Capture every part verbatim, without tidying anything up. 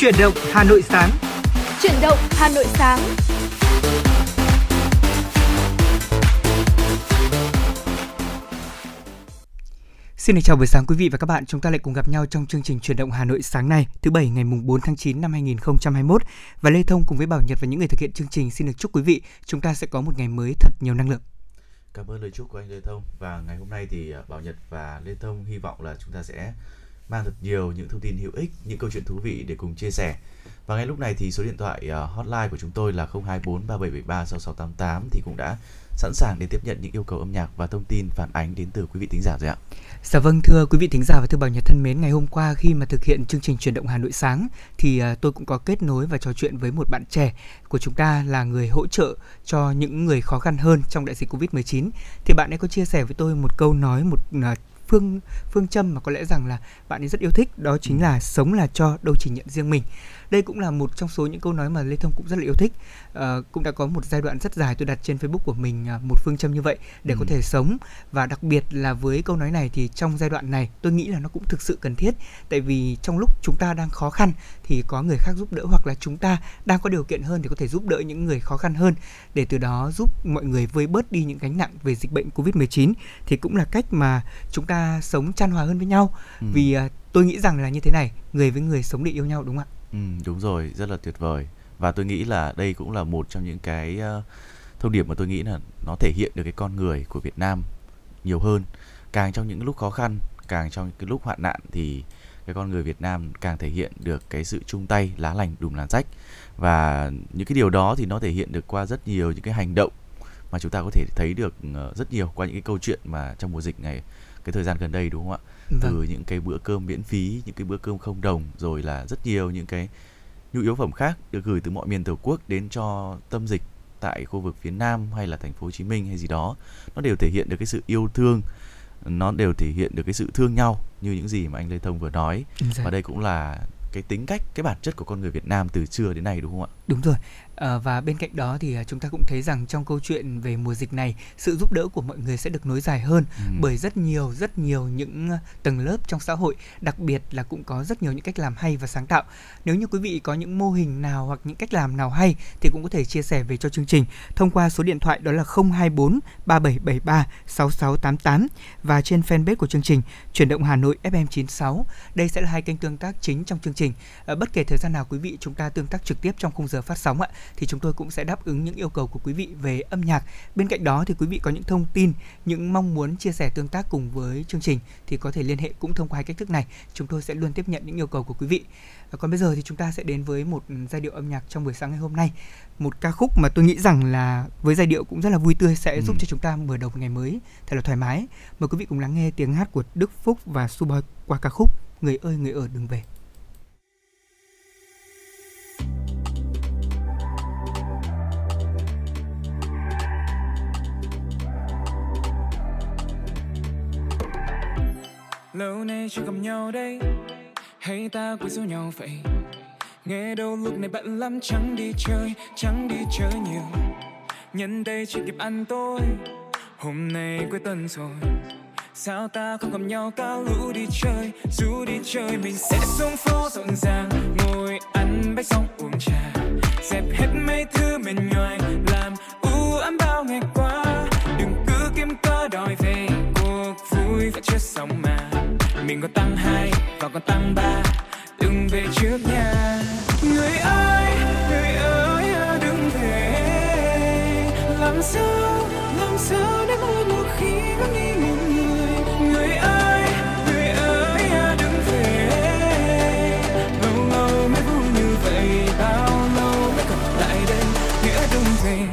Chuyển động Hà Nội sáng. Chuyển động Hà Nội sáng. Xin được chào buổi sáng quý vị và các bạn. Chúng ta lại cùng gặp nhau trong chương trình Chuyển động Hà Nội sáng nay, thứ bảy ngày mùng bốn tháng chín năm hai nghìn không trăm hai mươi mốt. Và Lê Thông cùng với Bảo Nhật và những người thực hiện chương trình xin được chúc quý vị chúng ta sẽ có một ngày mới thật nhiều năng lượng. Cảm ơn lời chúc của anh Lê Thông. Và ngày hôm nay thì Bảo Nhật và Lê Thông hy vọng là chúng ta sẽ mang thật nhiều những thông tin hữu ích, những câu chuyện thú vị để cùng chia sẻ. Và ngay lúc này thì số điện thoại hotline của chúng tôi là không hai bốn ba bảy bảy ba sáu sáu tám tám thì cũng đã sẵn sàng để tiếp nhận những yêu cầu âm nhạc và thông tin phản ánh đến từ quý vị thính giả rồi ạ. Dạ vâng, thưa quý vị thính giả và thưa Bảo Nhật thân mến, ngày hôm qua khi mà thực hiện chương trình Chuyển động Hà Nội sáng thì tôi cũng có kết nối và trò chuyện với một bạn trẻ của chúng ta là người hỗ trợ cho những người khó khăn hơn trong đại dịch covid mười chín. Thì bạn ấy có chia sẻ với tôi một câu nói, một phương phương châm mà có lẽ rằng là bạn ấy rất yêu thích, đó chính là sống là cho, đâu chỉ nhận riêng mình. Đây cũng là một trong số những câu nói mà Lê Thông cũng rất là yêu thích. À, cũng đã có một giai đoạn rất dài tôi đặt trên Facebook của mình một phương châm như vậy để ừ. có thể sống. Và đặc biệt là với câu nói này thì trong giai đoạn này tôi nghĩ là nó cũng thực sự cần thiết. Tại vì trong lúc chúng ta đang khó khăn thì có người khác giúp đỡ, hoặc là chúng ta đang có điều kiện hơn thì có thể giúp đỡ những người khó khăn hơn, để từ đó giúp mọi người vơi bớt đi những gánh nặng về dịch bệnh covid mười chín. Thì cũng là cách mà chúng ta sống chan hòa hơn với nhau. ừ. Vì à, tôi nghĩ rằng là như thế này, người với người sống để yêu nhau, đúng không ạ? Ừ, đúng rồi, rất là tuyệt vời. Và tôi nghĩ là đây cũng là một trong những cái uh, thông điệp mà tôi nghĩ là nó thể hiện được cái con người của Việt Nam nhiều hơn. Càng trong những lúc khó khăn, càng trong những lúc hoạn nạn thì cái con người Việt Nam càng thể hiện được cái sự chung tay lá lành đùm lá rách. Và những cái điều đó thì nó thể hiện được qua rất nhiều những cái hành động mà chúng ta có thể thấy được rất nhiều qua những cái câu chuyện mà trong mùa dịch này, cái thời gian gần đây, đúng không ạ? Vâng. Từ những cái bữa cơm miễn phí, những cái bữa cơm không đồng, rồi là rất nhiều những cái nhu yếu phẩm khác được gửi từ mọi miền Tổ quốc đến cho tâm dịch tại khu vực phía Nam hay là thành phố Hồ Chí Minh hay gì đó. Nó đều thể hiện được cái sự yêu thương, nó đều thể hiện được cái sự thương nhau như những gì mà anh Lê Thông vừa nói. Dạ. Và đây cũng là cái tính cách, cái bản chất của con người Việt Nam từ xưa đến nay, đúng không ạ? Đúng rồi. À, và bên cạnh đó thì chúng ta cũng thấy rằng trong câu chuyện về mùa dịch này, sự giúp đỡ của mọi người sẽ được nối dài hơn ừ. bởi rất nhiều, rất nhiều những tầng lớp trong xã hội, đặc biệt là cũng có rất nhiều những cách làm hay và sáng tạo. Nếu như quý vị có những mô hình nào hoặc những cách làm nào hay thì cũng có thể chia sẻ về cho chương trình thông qua số điện thoại đó là không hai bốn ba bảy bảy ba sáu sáu tám tám và trên fanpage của chương trình Chuyển động Hà Nội ép em chín sáu. Đây sẽ là hai kênh tương tác chính trong chương trình. À, bất kể thời gian nào quý vị chúng ta tương tác trực tiếp trong khung giờ phát sóng ạ, thì chúng tôi cũng sẽ đáp ứng những yêu cầu của quý vị về âm nhạc. Bên cạnh đó thì quý vị có những thông tin, những mong muốn chia sẻ tương tác cùng với chương trình thì có thể liên hệ cũng thông qua hai cách thức này. Chúng tôi sẽ luôn tiếp nhận những yêu cầu của quý vị. Và còn bây giờ thì chúng ta sẽ đến với một giai điệu âm nhạc trong buổi sáng ngày hôm nay. Một ca khúc mà tôi nghĩ rằng là với giai điệu cũng rất là vui tươi sẽ ừ. giúp cho chúng ta mở đầu một ngày mới thật là thoải mái. Mời quý vị cùng lắng nghe tiếng hát của Đức Phúc và Super qua ca khúc Người ơi người ở đừng về. Lâu nay chưa gặp nhau đây, hay ta quên số nhau vậy? Nghe đâu lúc này bận lắm, chẳng đi chơi, chẳng đi chơi nhiều. Nhân đây chưa kịp ăn tối, hôm nay cuối tuần rồi. Sao ta không gặp nhau cả lũ đi chơi, dù đi chơi. Mình sẽ xuống phố rộn ràng, ngồi ăn bánh xong uống trà, dẹp hết mấy thứ mệt nhoài, làm u ám bao ngày qua. Đừng cứ kiếm cớ đòi về, cuộc vui phải chưa xong mà. Mình còn tăng hai và còn tăng ba, đừng về trước nha. Người ơi, người ơi, đừng về. Làm sao, làm sao để mỗi lúc khi có nghĩ một người. Người ơi, người ơi, đừng về. Lâu lâu mới vui như vậy, bao lâu mới gặp lại đây. Người ơi đừng về.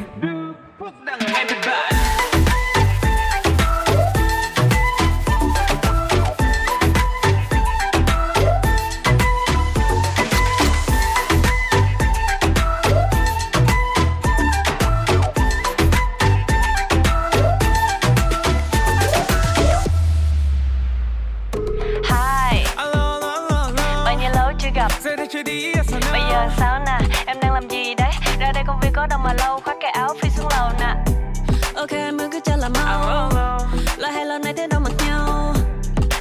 Bây giờ sao nè, em đang làm gì đấy? Ra đây công viên có đông mà lâu, khoác cái áo phi xuống lầu nè. Ok, mưa cứ cho là mau, là hai lần này thế đâu mặt nhau.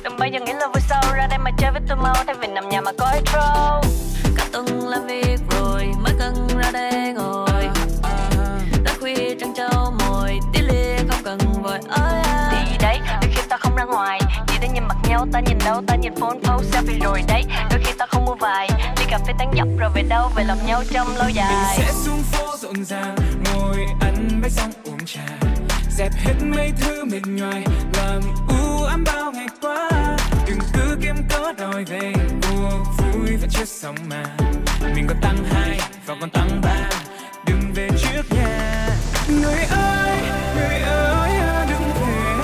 Đừng bây giờ nghĩ là vui sâu, ra đây mà chơi với tôi mau, thay vì nằm nhà mà coi trâu. Cả tuần đâu, ta nhìn phone post selfie rồi đấy. Đôi khi ta không mua vài đi cà phê tán dọc rồi về đâu về lòng nhau trong lâu dài. Mình sẽ xuống phố rộn ràng, ngồi ăn bánh xong uống trà, dẹp hết mấy thứ mệt nhoài làm u ám bao ngày qua. Đừng cứ kiếm cớ đòi về, buộc vui vẫn chưa xong mà. Mình còn tăng hai và còn tăng ba, đừng về trước nhà. Người ơi, người ơi, đừng về.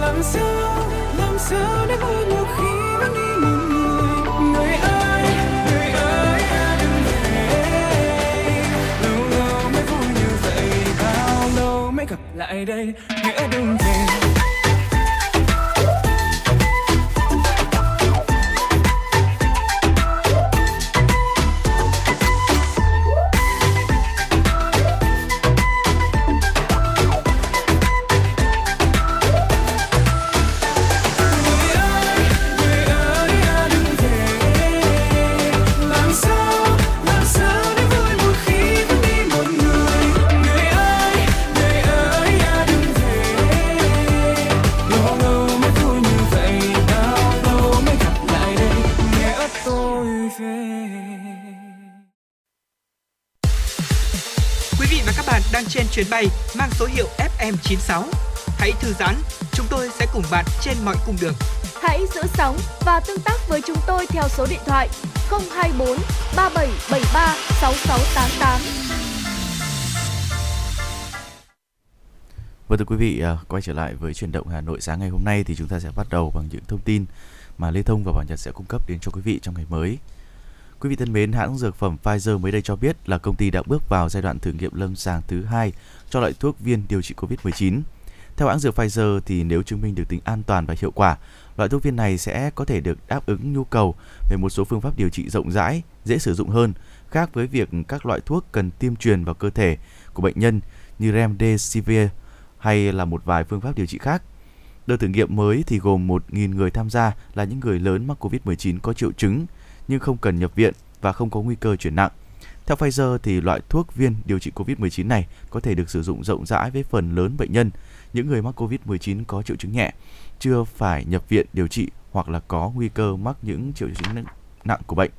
Làm sao, làm sao để vui nhiều khi vẫn đi một người. Người ơi, người ơi, đừng về. Lâu lâu mới vui như vậy, bao lâu mới gặp lại đây. Nghĩa đừng về. Trên chuyến bay mang số hiệu ép em chín sáu. Hãy thư giãn, chúng tôi sẽ cùng bạn trên mọi cung đường. Hãy giữ sóng và tương tác với chúng tôi theo số điện thoại không hai bốn ba bảy bảy ba sáu sáu tám tám. Và thưa quý vị, quay trở lại với Chuyển động Hà Nội sáng ngày hôm nay thì chúng ta sẽ bắt đầu bằng những thông tin mà Lê Thông và Bảo Nhật sẽ cung cấp đến cho quý vị trong ngày mới. Quý vị thân mến, hãng dược phẩm Pfizer mới đây cho biết là công ty đã bước vào giai đoạn thử nghiệm lâm sàng thứ hai cho loại thuốc viên điều trị covid mười chín. Theo hãng dược Pfizer thì nếu chứng minh được tính an toàn và hiệu quả, loại thuốc viên này sẽ có thể được đáp ứng nhu cầu về một số phương pháp điều trị rộng rãi, dễ sử dụng hơn, khác với việc các loại thuốc cần tiêm truyền vào cơ thể của bệnh nhân như Remdesivir hay là một vài phương pháp điều trị khác. Đợt thử nghiệm mới thì gồm một nghìn người tham gia là những người lớn mắc covid mười chín có triệu chứng nhưng không cần nhập viện và không có nguy cơ chuyển nặng. Theo Pfizer thì loại thuốc viên điều trị covid mười chín này có thể được sử dụng rộng rãi với phần lớn bệnh nhân, những người mắc covid mười chín có triệu chứng nhẹ, chưa phải nhập viện điều trị hoặc là có nguy cơ mắc những triệu chứng nặng của bệnh.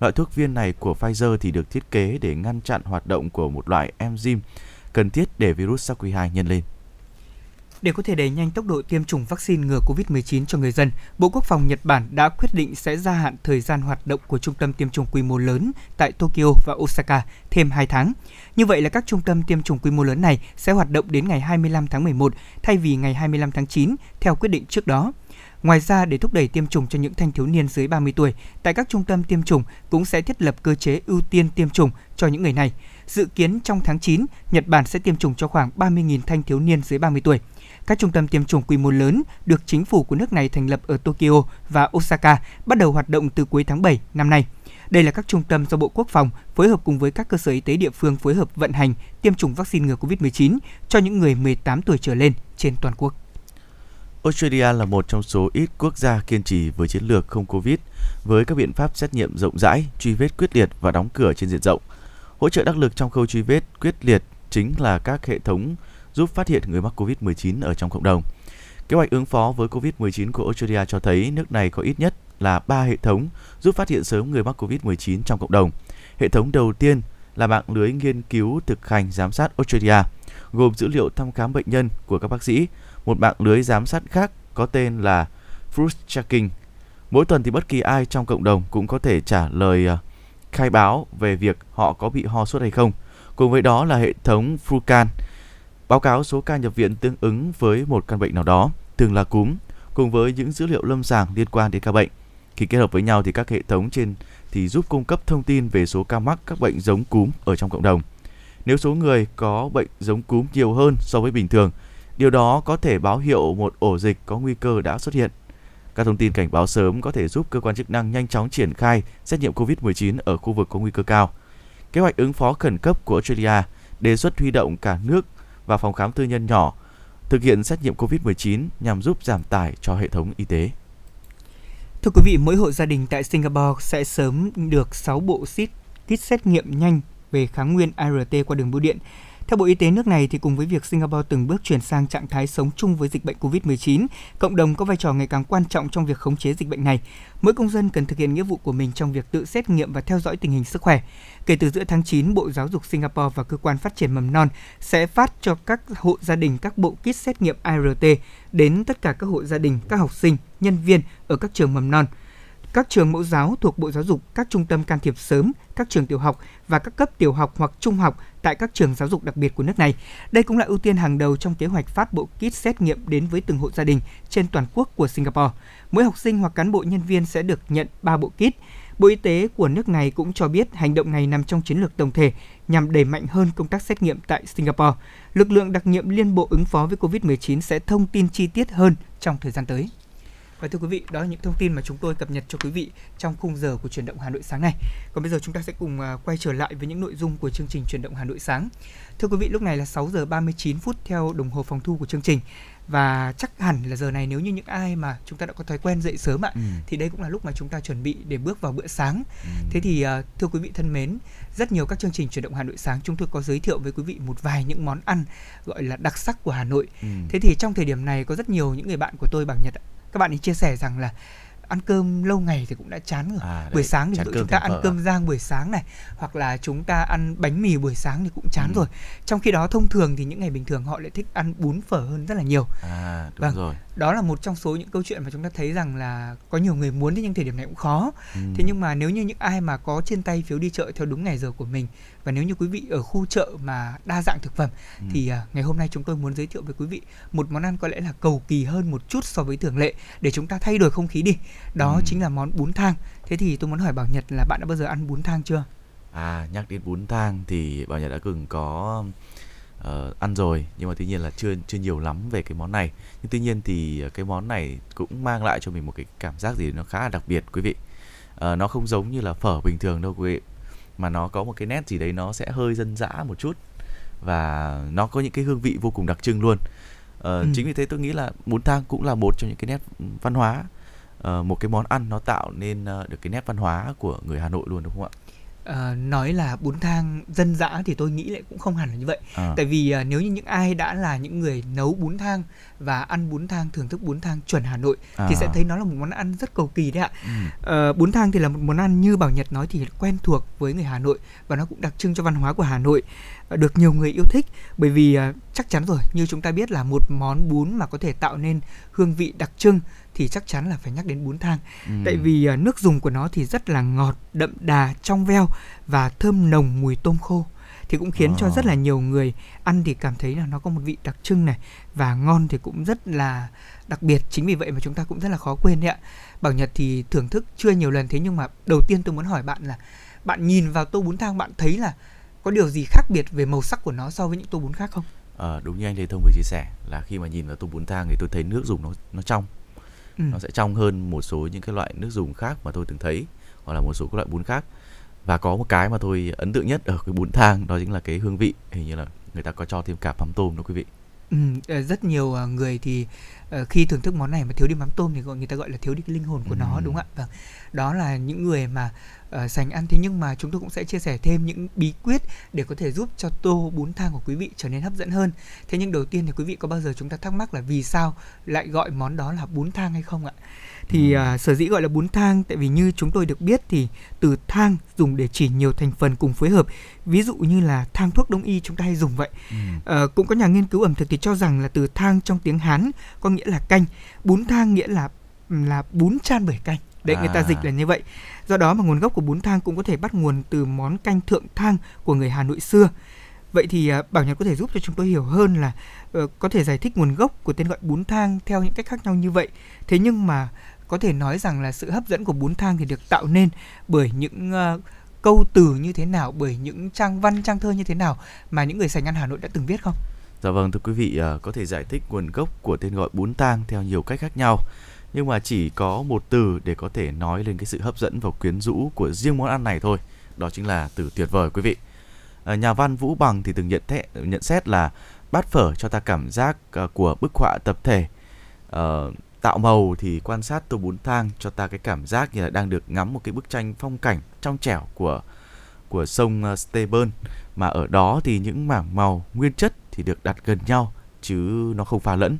Loại thuốc viên này của Pfizer thì được thiết kế để ngăn chặn hoạt động của một loại enzyme cần thiết để virus SARS-xê o vê hai nhân lên. Để có thể đẩy nhanh tốc độ tiêm chủng vaccine ngừa covid mười chín cho người dân, Bộ Quốc phòng Nhật Bản đã quyết định sẽ gia hạn thời gian hoạt động của trung tâm tiêm chủng quy mô lớn tại Tokyo và Osaka thêm hai tháng. Như vậy là các trung tâm tiêm chủng quy mô lớn này sẽ hoạt động đến ngày hai mươi lăm tháng mười một thay vì ngày hai mươi lăm tháng chín theo quyết định trước đó. Ngoài ra, để thúc đẩy tiêm chủng cho những thanh thiếu niên dưới ba mươi tuổi, tại các trung tâm tiêm chủng cũng sẽ thiết lập cơ chế ưu tiên tiêm chủng cho những người này. Dự kiến trong tháng chín, Nhật Bản sẽ tiêm chủng cho khoảng ba mươi nghìn thanh thiếu niên dưới ba mươi tuổi. Các trung tâm tiêm chủng quy mô lớn được chính phủ của nước này thành lập ở Tokyo và Osaka bắt đầu hoạt động từ cuối tháng bảy năm nay. Đây là các trung tâm do Bộ Quốc phòng phối hợp cùng với các cơ sở y tế địa phương phối hợp vận hành tiêm chủng vaccine ngừa covid mười chín cho những người mười tám tuổi trở lên trên toàn quốc. Australia là một trong số ít quốc gia kiên trì với chiến lược không Covid, với các biện pháp xét nghiệm rộng rãi, truy vết quyết liệt và đóng cửa trên diện rộng. Hỗ trợ đắc lực trong khâu truy vết quyết liệt chính là các hệ thống giúp phát hiện người mắc covid mười chín ở trong cộng đồng. Kế hoạch ứng phó với covid mười chín của Australia cho thấy nước này có ít nhất là ba hệ thống giúp phát hiện sớm người mắc covid mười chín trong cộng đồng. Hệ thống đầu tiên là mạng lưới nghiên cứu thực hành giám sát Australia, gồm dữ liệu thăm khám bệnh nhân của các bác sĩ. Một mạng lưới giám sát khác có tên là Flu Tracking. Mỗi tuần thì bất kỳ ai trong cộng đồng cũng có thể trả lời uh, khai báo về việc họ có bị ho sốt hay không. Cùng với đó là hệ thống FluCAN, báo cáo số ca nhập viện tương ứng với một căn bệnh nào đó, thường là cúm, cùng với những dữ liệu lâm sàng liên quan đến ca bệnh. Khi kết hợp với nhau thì các hệ thống trên thì giúp cung cấp thông tin về số ca mắc các bệnh giống cúm ở trong cộng đồng. Nếu số người có bệnh giống cúm nhiều hơn so với bình thường, điều đó có thể báo hiệu một ổ dịch có nguy cơ đã xuất hiện. Các thông tin cảnh báo sớm có thể giúp cơ quan chức năng nhanh chóng triển khai xét nghiệm covid mười chín ở khu vực có nguy cơ cao. Kế hoạch ứng phó khẩn cấp của Australia đề xuất huy động cả nước và phòng khám tư nhân nhỏ thực hiện xét nghiệm covid mười chín nhằm giúp giảm tải cho hệ thống y tế. Thưa quý vị, mỗi hộ gia đình tại Singapore sẽ sớm được sáu bộ kit xét nghiệm nhanh về kháng nguyên a rờ tê qua đường bưu điện. Theo Bộ Y tế nước này, thì cùng với việc Singapore từng bước chuyển sang trạng thái sống chung với dịch bệnh covid mười chín, cộng đồng có vai trò ngày càng quan trọng trong việc khống chế dịch bệnh này. Mỗi công dân cần thực hiện nghĩa vụ của mình trong việc tự xét nghiệm và theo dõi tình hình sức khỏe. Kể từ giữa tháng chín, Bộ Giáo dục Singapore và Cơ quan Phát triển Mầm non sẽ phát cho các hộ gia đình các bộ kit xét nghiệm a rờ tê đến tất cả các hộ gia đình, các học sinh, nhân viên ở các trường mầm non, các trường mẫu giáo thuộc Bộ Giáo dục, các trung tâm can thiệp sớm, các trường tiểu học và các cấp tiểu học hoặc trung học tại các trường giáo dục đặc biệt của nước này. Đây cũng là ưu tiên hàng đầu trong kế hoạch phát bộ kit xét nghiệm đến với từng hộ gia đình trên toàn quốc của Singapore. Mỗi học sinh hoặc cán bộ nhân viên sẽ được nhận ba bộ kit. Bộ Y tế của nước này cũng cho biết hành động này nằm trong chiến lược tổng thể nhằm đẩy mạnh hơn công tác xét nghiệm tại Singapore. Lực lượng đặc nhiệm liên bộ ứng phó với covid mười chín sẽ thông tin chi tiết hơn trong thời gian tới. Và thưa quý vị, đó là những thông tin mà chúng tôi cập nhật cho quý vị trong khung giờ của Chuyển động Hà Nội sáng này. Còn bây giờ chúng ta sẽ cùng quay trở lại với những nội dung của chương trình Chuyển động Hà Nội sáng. Thưa quý vị, lúc này là sáu giờ ba mươi chín phút theo đồng hồ phòng thu của chương trình. Và chắc hẳn là giờ này nếu như những ai mà chúng ta đã có thói quen dậy sớm ạ, ừ. thì đây cũng là lúc mà chúng ta chuẩn bị để bước vào bữa sáng. ừ. Thế thì thưa quý vị thân mến, rất nhiều các chương trình Chuyển động Hà Nội sáng chúng tôi có giới thiệu với quý vị một vài những món ăn gọi là đặc sắc của Hà Nội. ừ. Thế thì trong thời điểm này có rất nhiều những người bạn của tôi, Bảo Nhật ạ, các bạn ấy chia sẻ rằng là ăn cơm lâu ngày thì cũng đã chán rồi. À, buổi sáng thì chúng ta ăn phở. Cơm rang buổi sáng này, hoặc là chúng ta ăn bánh mì buổi sáng thì cũng chán ừ. rồi. Trong khi đó thông thường thì những ngày bình thường họ lại thích ăn bún phở hơn rất là nhiều. À, đúng vâng. rồi. Đó là một trong số những câu chuyện mà chúng ta thấy rằng là có nhiều người muốn, thế nhưng thời điểm này cũng khó. ừ. Thế nhưng mà nếu như những ai mà có trên tay phiếu đi chợ theo đúng ngày giờ của mình, và nếu như quý vị ở khu chợ mà đa dạng thực phẩm, ừ. thì ngày hôm nay chúng tôi muốn giới thiệu với quý vị một món ăn có lẽ là cầu kỳ hơn một chút so với thường lệ để chúng ta thay đổi không khí đi. Đó ừ. chính là món bún thang. Thế thì tôi muốn hỏi Bảo Nhật là bạn đã bao giờ ăn bún thang chưa? À, nhắc đến bún thang thì Bảo Nhật đã từng có uh, ăn rồi, nhưng mà tuy nhiên là chưa chưa nhiều lắm về cái món này. Nhưng tuy nhiên thì cái món này cũng mang lại cho mình một cái cảm giác gì nó khá là đặc biệt quý vị. Uh, nó không giống như là phở bình thường đâu quý vị, mà nó có một cái nét gì đấy nó sẽ hơi dân dã một chút, và nó có những cái hương vị vô cùng đặc trưng luôn. uh, ừ. Chính vì thế tôi nghĩ là bún thang cũng là một trong những cái nét văn hóa, uh, một cái món ăn nó tạo nên uh, được cái nét văn hóa của người Hà Nội luôn, đúng không ạ? Uh, nói là bún thang dân dã thì tôi nghĩ lại cũng không hẳn là như vậy. à. Tại vì uh, nếu như những ai đã là những người nấu bún thang và ăn bún thang, thưởng thức bún thang chuẩn Hà Nội à. thì sẽ thấy nó là một món ăn rất cầu kỳ đấy ạ. ừ. uh, Bún thang thì là một món ăn như Bảo Nhật nói thì quen thuộc với người Hà Nội, và nó cũng đặc trưng cho văn hóa của Hà Nội, uh, được nhiều người yêu thích. Bởi vì uh, chắc chắn rồi, như chúng ta biết là một món bún mà có thể tạo nên hương vị đặc trưng thì chắc chắn là phải nhắc đến bún thang. ừ. Tại vì uh, nước dùng của nó thì rất là ngọt, đậm đà, trong veo và thơm nồng mùi tôm khô, thì cũng khiến oh. cho rất là nhiều người ăn thì cảm thấy là nó có một vị đặc trưng này, và ngon thì cũng rất là đặc biệt. Chính vì vậy mà chúng ta cũng rất là khó quên đấy ạ. Bảo Nhật thì thưởng thức chưa nhiều lần, thế nhưng mà đầu tiên tôi muốn hỏi bạn là bạn nhìn vào tô bún thang bạn thấy là có điều gì khác biệt về màu sắc của nó so với những tô bún khác không? À, đúng như anh Lê Thông vừa chia sẻ là khi mà nhìn vào tô bún thang thì tôi thấy nước dùng nó nó trong. Ừ. Nó sẽ trong hơn một số những cái loại nước dùng khác mà tôi từng thấy, hoặc là một số các loại bún khác. Và có một cái mà tôi ấn tượng nhất ở cái bún thang, đó chính là cái hương vị. Hình như là người ta có cho thêm cả mắm tôm đó quý vị. Ừ, rất nhiều người thì khi thưởng thức món này mà thiếu đi mắm tôm thì người ta gọi là thiếu đi cái linh hồn của ừ. nó, đúng không ạ? Vâng. Đó là những người mà uh, sành ăn. Thế nhưng mà chúng tôi cũng sẽ chia sẻ thêm những bí quyết để có thể giúp cho tô bún thang của quý vị trở nên hấp dẫn hơn. Thế nhưng đầu tiên thì quý vị có bao giờ chúng ta thắc mắc là vì sao lại gọi món đó là bún thang hay không ạ? Thì uh, sở dĩ gọi là bún thang tại vì như chúng tôi được biết thì từ thang dùng để chỉ nhiều thành phần cùng phối hợp, ví dụ như là thang thuốc đông y chúng ta hay dùng vậy. ừ. uh, Cũng có nhà nghiên cứu ẩm thực thì cho rằng là từ thang trong tiếng Hán có nghĩa là canh, bún thang nghĩa là là bún chan bởi canh. Đấy, à. người ta dịch là như vậy. Do đó mà nguồn gốc của bún thang cũng có thể bắt nguồn từ món canh thượng thang của người Hà Nội xưa. Vậy thì Bảo Nhật có thể giúp cho chúng tôi hiểu hơn là uh, có thể giải thích nguồn gốc của tên gọi bún thang theo những cách khác nhau như vậy. Thế nhưng mà có thể nói rằng là sự hấp dẫn của bún thang thì được tạo nên bởi những uh, câu từ như thế nào, bởi những trang văn, trang thơ như thế nào mà những người sành ăn Hà Nội đã từng viết không? Dạ vâng, thưa quý vị, uh, có thể giải thích nguồn gốc của tên gọi bún thang theo nhiều cách khác nhau. Nhưng mà chỉ có một từ để có thể nói lên cái sự hấp dẫn và quyến rũ của riêng món ăn này thôi. Đó chính là từ tuyệt vời quý vị. À, nhà văn Vũ Bằng thì từng nhận, thế, nhận xét là bát phở cho ta cảm giác uh, của bức họa tập thể. Uh, tạo màu thì quan sát tô bún thang cho ta cái cảm giác như là đang được ngắm một cái bức tranh phong cảnh trong trẻo của của sông Stebon, mà ở đó thì những mảng màu, nguyên chất thì được đặt gần nhau chứ nó không pha lẫn.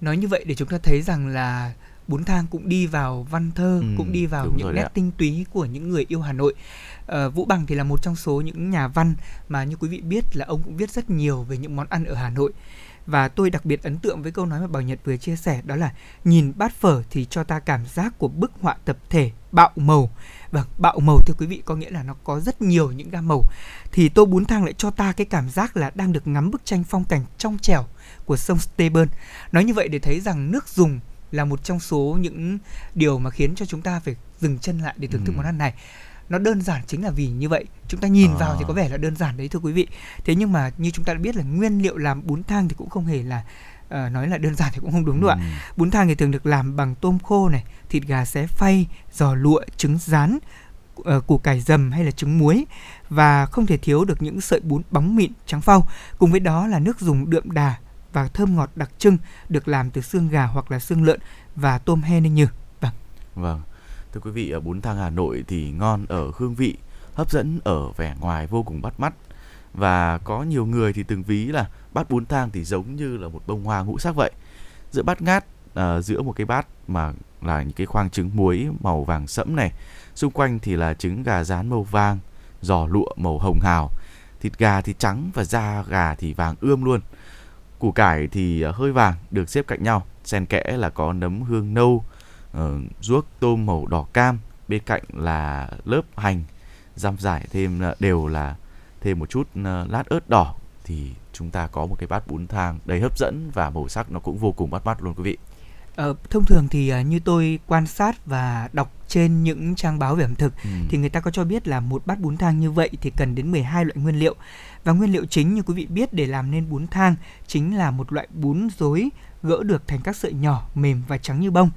Nói như vậy để chúng ta thấy rằng là Bốn Thang cũng đi vào văn thơ, ừ, cũng đi vào những nét tinh túy của những người yêu Hà Nội. À, Vũ Bằng thì là một trong số những nhà văn mà như quý vị biết là ông cũng viết rất nhiều về những món ăn ở Hà Nội. Và tôi đặc biệt ấn tượng với câu nói mà Bảo Nhật vừa chia sẻ, đó là nhìn bát phở thì cho ta cảm giác của bức họa tập thể bạo màu. Vâng, bạo màu thưa quý vị có nghĩa là nó có rất nhiều những gam màu. Thì tô Bún Thang lại cho ta cái cảm giác là đang được ngắm bức tranh phong cảnh trong trẻo của sông Stebon. Nói như vậy để thấy rằng nước dùng là một trong số những điều mà khiến cho chúng ta phải dừng chân lại để thưởng thức ừ. món ăn này. Nó đơn giản chính là vì như vậy. Chúng ta nhìn à. vào thì có vẻ là đơn giản đấy thưa quý vị. Thế nhưng mà như chúng ta đã biết là nguyên liệu làm bún thang thì cũng không hề là uh, nói là đơn giản thì cũng không đúng ừ. đâu ạ. Bún thang thì thường được làm bằng tôm khô này, thịt gà xé phay, giò lụa, trứng rán, uh, củ cải dầm hay là trứng muối. Và không thể thiếu được những sợi bún bóng mịn trắng phau. Cùng với đó là nước dùng đượm đà và thơm ngọt đặc trưng được làm từ xương gà hoặc là xương lợn và tôm he ninh nhừ. Vâng. Vâng. Thưa quý vị, ở bún thang Hà Nội thì ngon ở hương vị, hấp dẫn ở vẻ ngoài vô cùng bắt mắt. Và có nhiều người thì từng ví là bát bún thang thì giống như là một bông hoa ngũ sắc vậy. Giữa bát ngát, à, giữa một cái bát mà là những cái khoang trứng muối màu vàng sẫm này, xung quanh thì là trứng gà rán màu vàng, giò lụa màu hồng hào, thịt gà thì trắng và da gà thì vàng ươm luôn. Củ cải thì hơi vàng được xếp cạnh nhau, xen kẽ là có nấm hương nâu, Uh, ruốc tôm màu đỏ cam, bên cạnh là lớp hành dăm dải thêm đều là thêm một chút uh, lát ớt đỏ. Thì chúng ta có một cái bát bún thang đầy hấp dẫn và màu sắc nó cũng vô cùng bắt mắt luôn quý vị. Ờ, thông thường thì uh, như tôi quan sát và đọc trên những trang báo về ẩm thực ừ. thì người ta có cho biết là một bát bún thang như vậy thì cần đến mười hai loại nguyên liệu. Và nguyên liệu chính như quý vị biết để làm nên bún thang chính là một loại bún rối gỡ được thành các sợi nhỏ, mềm và trắng như bông.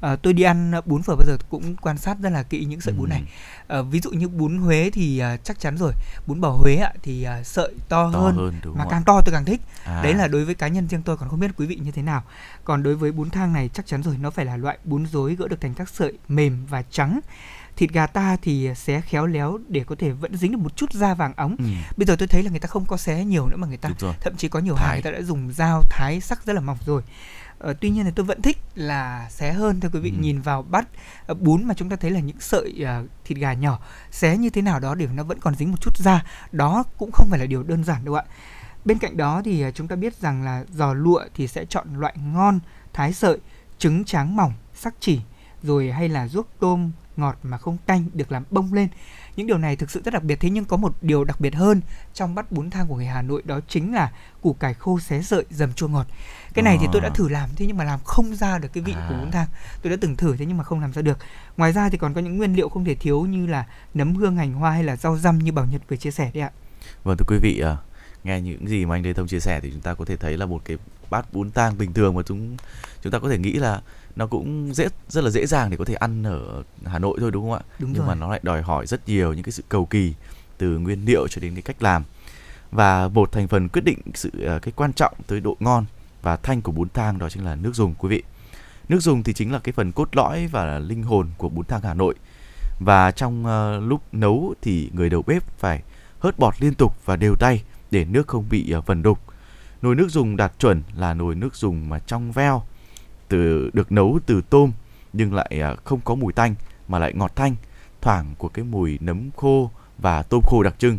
À, tôi đi ăn bún phở bao giờ cũng quan sát rất là kỹ những sợi ừ. bún này. À, ví dụ như bún Huế thì à, chắc chắn rồi, bún bò Huế ạ, thì à, sợi to, to hơn, hơn mà càng to tôi càng thích. À. Đấy là đối với cá nhân riêng tôi, còn không biết quý vị như thế nào. Còn đối với bún thang này chắc chắn rồi, nó phải là loại bún rối gỡ được thành các sợi mềm và trắng. Thịt gà ta thì xé khéo léo để có thể vẫn dính được một chút da vàng óng. Ừ. Bây giờ tôi thấy là người ta không có xé nhiều nữa mà người ta thậm chí có nhiều hàng người ta đã dùng dao thái sắc rất là mỏng rồi. Ờ, tuy nhiên là tôi vẫn thích là xé hơn thưa quý vị. ừ. Nhìn vào bát uh, bún mà chúng ta thấy là những sợi uh, thịt gà nhỏ xé như thế nào đó để nó vẫn còn dính một chút da, đó cũng không phải là điều đơn giản đâu ạ. Bên cạnh đó thì uh, chúng ta biết rằng là giò lụa thì sẽ chọn loại ngon, thái sợi, trứng tráng mỏng, sắc chỉ, rồi hay là ruốc tôm ngọt mà không tanh được làm bông lên. Những điều này thực sự rất đặc biệt. Thế nhưng có một điều đặc biệt hơn trong bát bún thang của người Hà Nội, đó chính là củ cải khô xé sợi dầm chua ngọt. Cái này thì tôi đã thử làm, thế nhưng mà làm không ra được cái vị à. của bún thang. Tôi đã từng thử thế nhưng mà không làm ra được. Ngoài ra thì còn có những nguyên liệu không thể thiếu như là nấm hương, hành hoa hay là rau răm như Bảo Nhật vừa chia sẻ đấy ạ. Vâng thưa quý vị, à, nghe những gì mà anh Lê Thông chia sẻ thì chúng ta có thể thấy là một cái bát bún thang bình thường mà chúng chúng ta có thể nghĩ là nó cũng dễ, rất là dễ dàng để có thể ăn ở Hà Nội thôi đúng không ạ? Đúng Nhưng rồi. Mà nó lại đòi hỏi rất nhiều những cái sự cầu kỳ từ nguyên liệu cho đến cái cách làm. Và một thành phần quyết định sự cái quan trọng tới độ ngon và thanh của bún thang đó chính là nước dùng quý vị. Nước dùng thì chính là cái phần cốt lõi và linh hồn của bún thang Hà Nội. Và trong uh, lúc nấu thì người đầu bếp phải hớt bọt liên tục và đều tay để nước không bị uh, vần đục. Nồi nước dùng đạt chuẩn là nồi nước dùng mà trong veo, từ được nấu từ tôm nhưng lại không có mùi tanh mà lại ngọt thanh, thoảng của cái mùi nấm khô và tôm khô đặc trưng.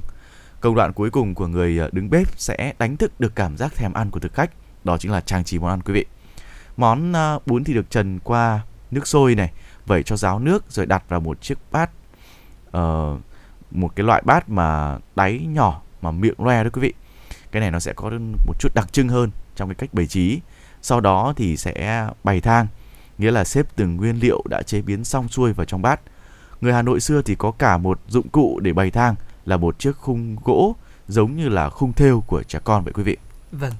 Công đoạn cuối cùng của người đứng bếp sẽ đánh thức được cảm giác thèm ăn của thực khách, đó chính là trang trí món ăn quý vị. Món bún thì được trần qua nước sôi này, vẩy cho ráo nước rồi đặt vào một chiếc bát, uh, một cái loại bát mà đáy nhỏ mà miệng loe đó quý vị. Cái này nó sẽ có một chút đặc trưng hơn trong cái cách bày trí. Sau đó thì sẽ bày thang, nghĩa là xếp từng nguyên liệu đã chế biến xong xuôi vào trong bát. Người Hà Nội xưa thì có cả một dụng cụ để bày thang là một chiếc khung gỗ giống như là khung thêu của trẻ con vậy quý vị. Vâng,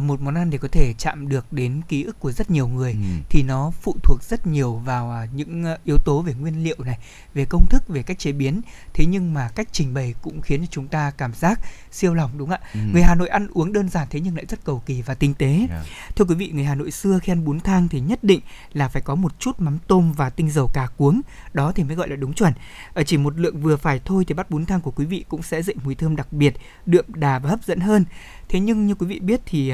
một món ăn để có thể chạm được đến ký ức của rất nhiều người ừ. thì nó phụ thuộc rất nhiều vào những yếu tố về nguyên liệu này, về công thức, về cách chế biến. Thế nhưng mà cách trình bày cũng khiến cho chúng ta cảm giác siêu lòng, đúng không ạ? ừ. Người Hà Nội ăn uống đơn giản thế nhưng lại rất cầu kỳ và tinh tế. yeah. Thưa quý vị, người Hà Nội xưa khi ăn bún thang thì nhất định là phải có một chút mắm tôm và tinh dầu cà cuống, đó thì mới gọi là đúng chuẩn. Ở chỉ một lượng vừa phải thôi thì bát bún thang của quý vị cũng sẽ dậy mùi thơm đặc biệt, đượm đà và hấp dẫn hơn. Thế nhưng như quý vị biết thì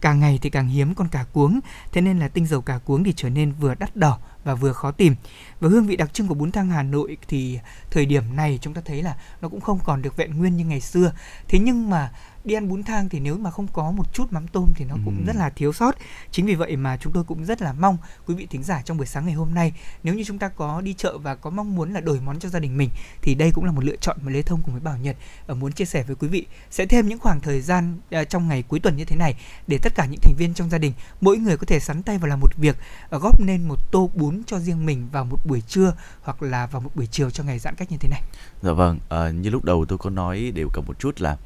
càng ngày thì càng hiếm con cá cuống, thế nên là tinh dầu cá cuống thì trở nên vừa đắt đỏ và vừa khó tìm. Và hương vị đặc trưng của bún thang Hà Nội thì thời điểm này chúng ta thấy là nó cũng không còn được vẹn nguyên như ngày xưa. Thế nhưng mà đi ăn bún thang thì nếu mà không có một chút mắm tôm thì nó cũng ừ. rất là thiếu sót. Chính vì vậy mà chúng tôi cũng rất là mong quý vị thính giả trong buổi sáng ngày hôm nay, nếu như chúng ta có đi chợ và có mong muốn là đổi món cho gia đình mình, thì đây cũng là một lựa chọn mà Lê Thông cùng với Bảo Nhật muốn chia sẻ với quý vị. Sẽ thêm những khoảng thời gian trong ngày cuối tuần như thế này để tất cả những thành viên trong gia đình, mỗi người có thể sắn tay vào làm một việc, góp nên một tô bún cho riêng mình vào một buổi trưa hoặc là vào một buổi chiều trong ngày giãn cách như thế này. Dạ vâng, à, như lúc đầu tôi có nói đều cả một chút là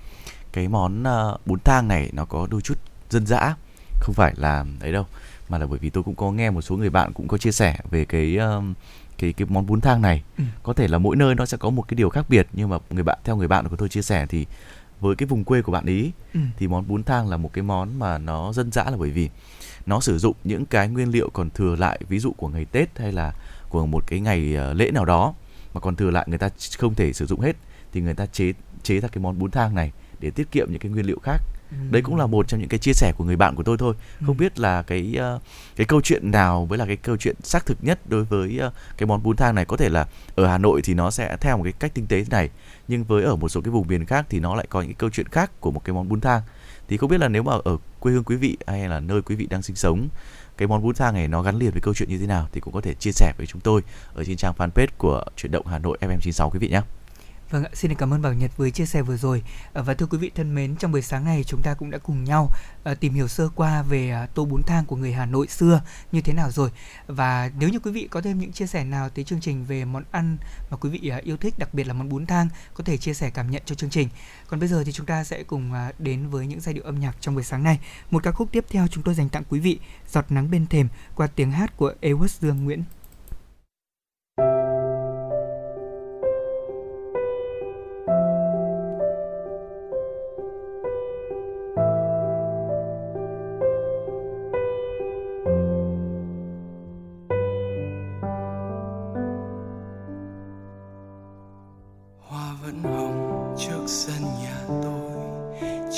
cái món uh, bún thang này nó có đôi chút dân dã, không phải là đấy đâu, mà là bởi vì tôi cũng có nghe một số người bạn cũng có chia sẻ về cái uh, cái cái món bún thang này. ừ. Có thể là mỗi nơi nó sẽ có một cái điều khác biệt, nhưng mà người bạn theo người bạn của tôi chia sẻ thì với cái vùng quê của bạn ý ừ. thì món bún thang là một cái món mà nó dân dã, là bởi vì nó sử dụng những cái nguyên liệu còn thừa lại, ví dụ của ngày Tết hay là của một cái ngày lễ nào đó mà còn thừa lại, người ta không thể sử dụng hết thì người ta chế chế ra cái món bún thang này để tiết kiệm những cái nguyên liệu khác. ừ. Đấy cũng là một trong những cái chia sẻ của người bạn của tôi thôi. ừ. Không biết là cái cái câu chuyện nào với là cái câu chuyện xác thực nhất đối với cái món bún thang này. Có thể là ở Hà Nội thì nó sẽ theo một cái cách tinh tế thế này, nhưng với ở một số cái vùng miền khác thì nó lại có những cái câu chuyện khác của một cái món bún thang. Thì không biết là nếu mà ở quê hương quý vị hay là nơi quý vị đang sinh sống, cái món bún thang này nó gắn liền với câu chuyện như thế nào thì cũng có thể chia sẻ với chúng tôi ở trên trang fanpage của Chuyển động Hà Nội ép em chín sáu quý vị nhé. Vâng ạ, xin cảm ơn Bảo Nhật với chia sẻ vừa rồi. Và thưa quý vị thân mến, trong buổi sáng này chúng ta cũng đã cùng nhau tìm hiểu sơ qua về tô bún thang của người Hà Nội xưa như thế nào rồi. Và nếu như quý vị có thêm những chia sẻ nào tới chương trình về món ăn mà quý vị yêu thích, đặc biệt là món bún thang, có thể chia sẻ cảm nhận cho chương trình. Còn bây giờ thì chúng ta sẽ cùng đến với những giai điệu âm nhạc trong buổi sáng này. Một ca khúc tiếp theo chúng tôi dành tặng quý vị, Giọt Nắng Bên Thềm qua tiếng hát của Ewart Dương Nguyễn.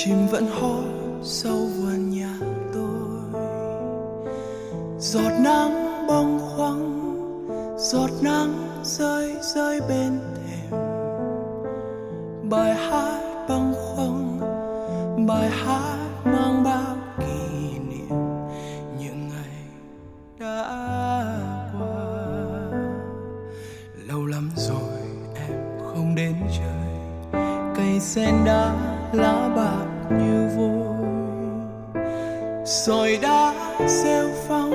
Chim vẫn hót sau vườn nhà tôi, giọt nắng bâng khuâng, giọt nắng rơi rơi bên thềm. Bài hát bâng khuâng, bài hát mang bao kỷ niệm những ngày đã qua. Lâu lắm rồi em không đến chơi, cây sen đã lá bạc như vôi, rồi đã rêu phong,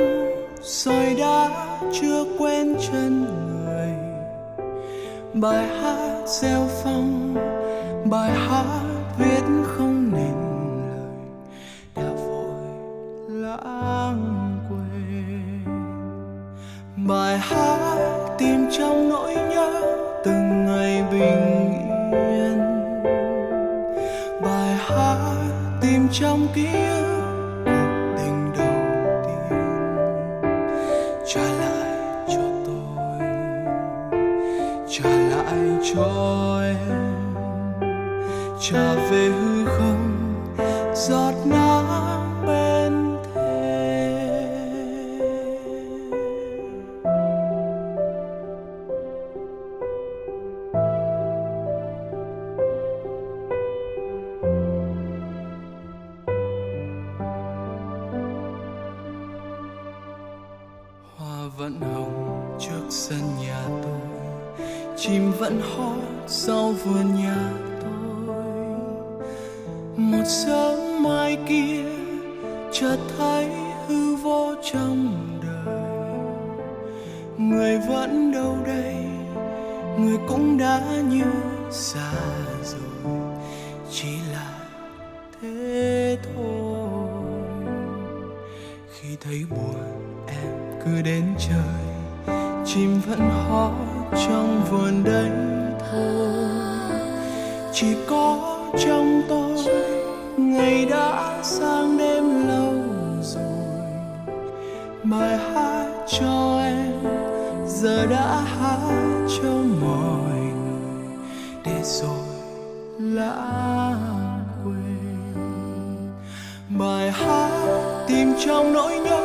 rồi đã chưa quên chân người. Bài hát rêu phong, bài hát viết không nên lời đã vội lãng quên. Bài hát tìm trong nỗi nhớ từng ngày bình yên, bài hát tìm trong ký ức cuộc tình đầu tiên. Trả lại cho tôi, trả lại cho em, trả về hư không giọt nắng bên thềm. Vẫn hồng trước sân nhà tôi, chim vẫn hót sau vườn nhà tôi. Một sớm mai kia chợt thấy hư vô trong đời, người vẫn đâu đây, người cũng đã như xa rồi, chỉ là thế thôi. khi thấy buồn em cứ đến trời, chim vẫn hót trong vườn đấy thôi. Chỉ có trong tôi ngày đã sang đêm lâu rồi, bài hát cho em giờ đã hát cho mọi người để rồi lãng quên. Bài hát tìm trong nỗi nhớ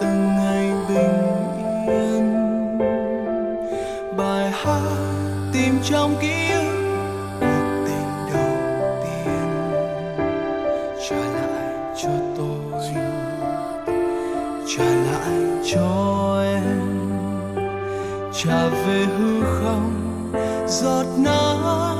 từng ngày bình yên, bài hát tìm trong ký ức cuộc tình đầu tiên trả lại cho tôi, trả lại cho em, trả về hư không giọt nắng.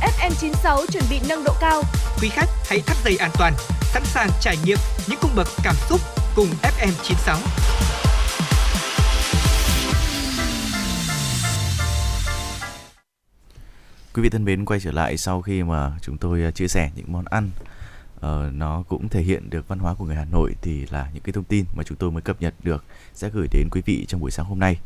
ép em chín sáu chuẩn bị nâng độ cao. Quý khách hãy thắt dây an toàn, sẵn sàng trải nghiệm những cung bậc cảm xúc cùng ép em chín sáu. Quý vị thân mến, quay trở lại sau khi mà chúng tôi chia sẻ những món ăn uh, nó cũng thể hiện được văn hóa của người Hà Nội, thì là những cái thông tin mà chúng tôi mới cập nhật được sẽ gửi đến quý vị trong buổi sáng hôm nay.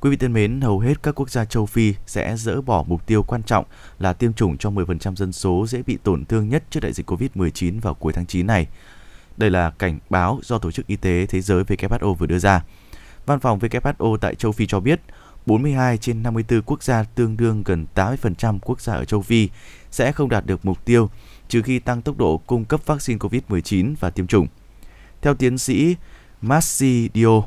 Quý vị thân mến, hầu hết các quốc gia châu Phi sẽ dỡ bỏ mục tiêu quan trọng là tiêm chủng cho mười phần trăm dân số dễ bị tổn thương nhất trước đại dịch covid mười chín vào cuối tháng chín này. Đây là cảnh báo do Tổ chức Y tế Thế giới vê kép hát o vừa đưa ra. Văn phòng vê kép hát o tại châu Phi cho biết, bốn mươi hai trên năm mươi tư quốc gia, tương đương gần tám mươi phần trăm quốc gia ở châu Phi, sẽ không đạt được mục tiêu trừ khi tăng tốc độ cung cấp vaccine covid mười chín và tiêm chủng. Theo tiến sĩ Marsidio,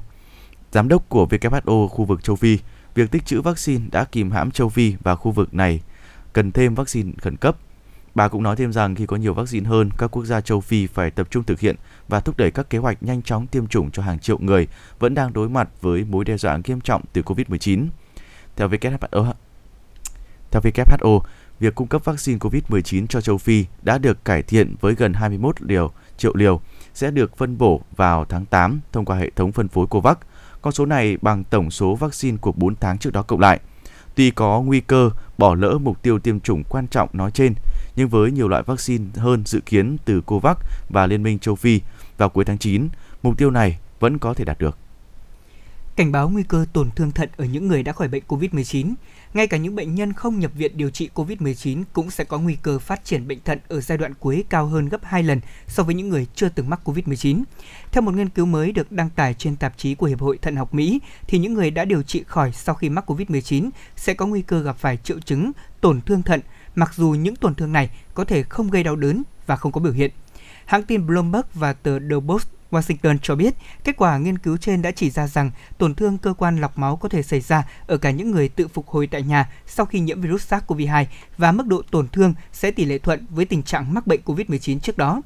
Giám đốc của vê kép hát o khu vực châu Phi, việc tích trữ vaccine đã kìm hãm châu Phi và khu vực này cần thêm vaccine khẩn cấp. Bà cũng nói thêm rằng khi có nhiều vaccine hơn, các quốc gia châu Phi phải tập trung thực hiện và thúc đẩy các kế hoạch nhanh chóng tiêm chủng cho hàng triệu người vẫn đang đối mặt với mối đe dọa nghiêm trọng từ covid mười chín. Theo vê kép hát o, theo vê kép hát o, việc cung cấp vaccine covid mười chín cho châu Phi đã được cải thiện với gần hai mươi mốt liều, triệu liều sẽ được phân bổ vào tháng tám thông qua hệ thống phân phối COVAX. Con số này bằng tổng số vaccine của bốn tháng trước đó cộng lại. Tuy có nguy cơ bỏ lỡ mục tiêu tiêm chủng quan trọng nói trên, nhưng với nhiều loại vaccine hơn dự kiến từ COVAX và Liên minh châu Phi vào cuối tháng chín, mục tiêu này vẫn có thể đạt được. Cảnh báo nguy cơ tổn thương thận ở những người đã khỏi bệnh covid mười chín. Ngay cả những bệnh nhân không nhập viện điều trị covid mười chín cũng sẽ có nguy cơ phát triển bệnh thận ở giai đoạn cuối cao hơn gấp hai lần so với những người chưa từng mắc covid mười chín. Theo một nghiên cứu mới được đăng tải trên tạp chí của Hiệp hội Thận học Mỹ, thì những người đã điều trị khỏi sau khi mắc covid mười chín sẽ có nguy cơ gặp phải triệu chứng tổn thương thận, mặc dù những tổn thương này có thể không gây đau đớn và không có biểu hiện. Hãng tin Bloomberg và tờ The Post Washington cho biết, kết quả nghiên cứu trên đã chỉ ra rằng tổn thương cơ quan lọc máu có thể xảy ra ở cả những người tự phục hồi tại nhà sau khi nhiễm virus SARS-xê o vê hai, và mức độ tổn thương sẽ tỷ lệ thuận với tình trạng mắc bệnh covid mười chín trước đó.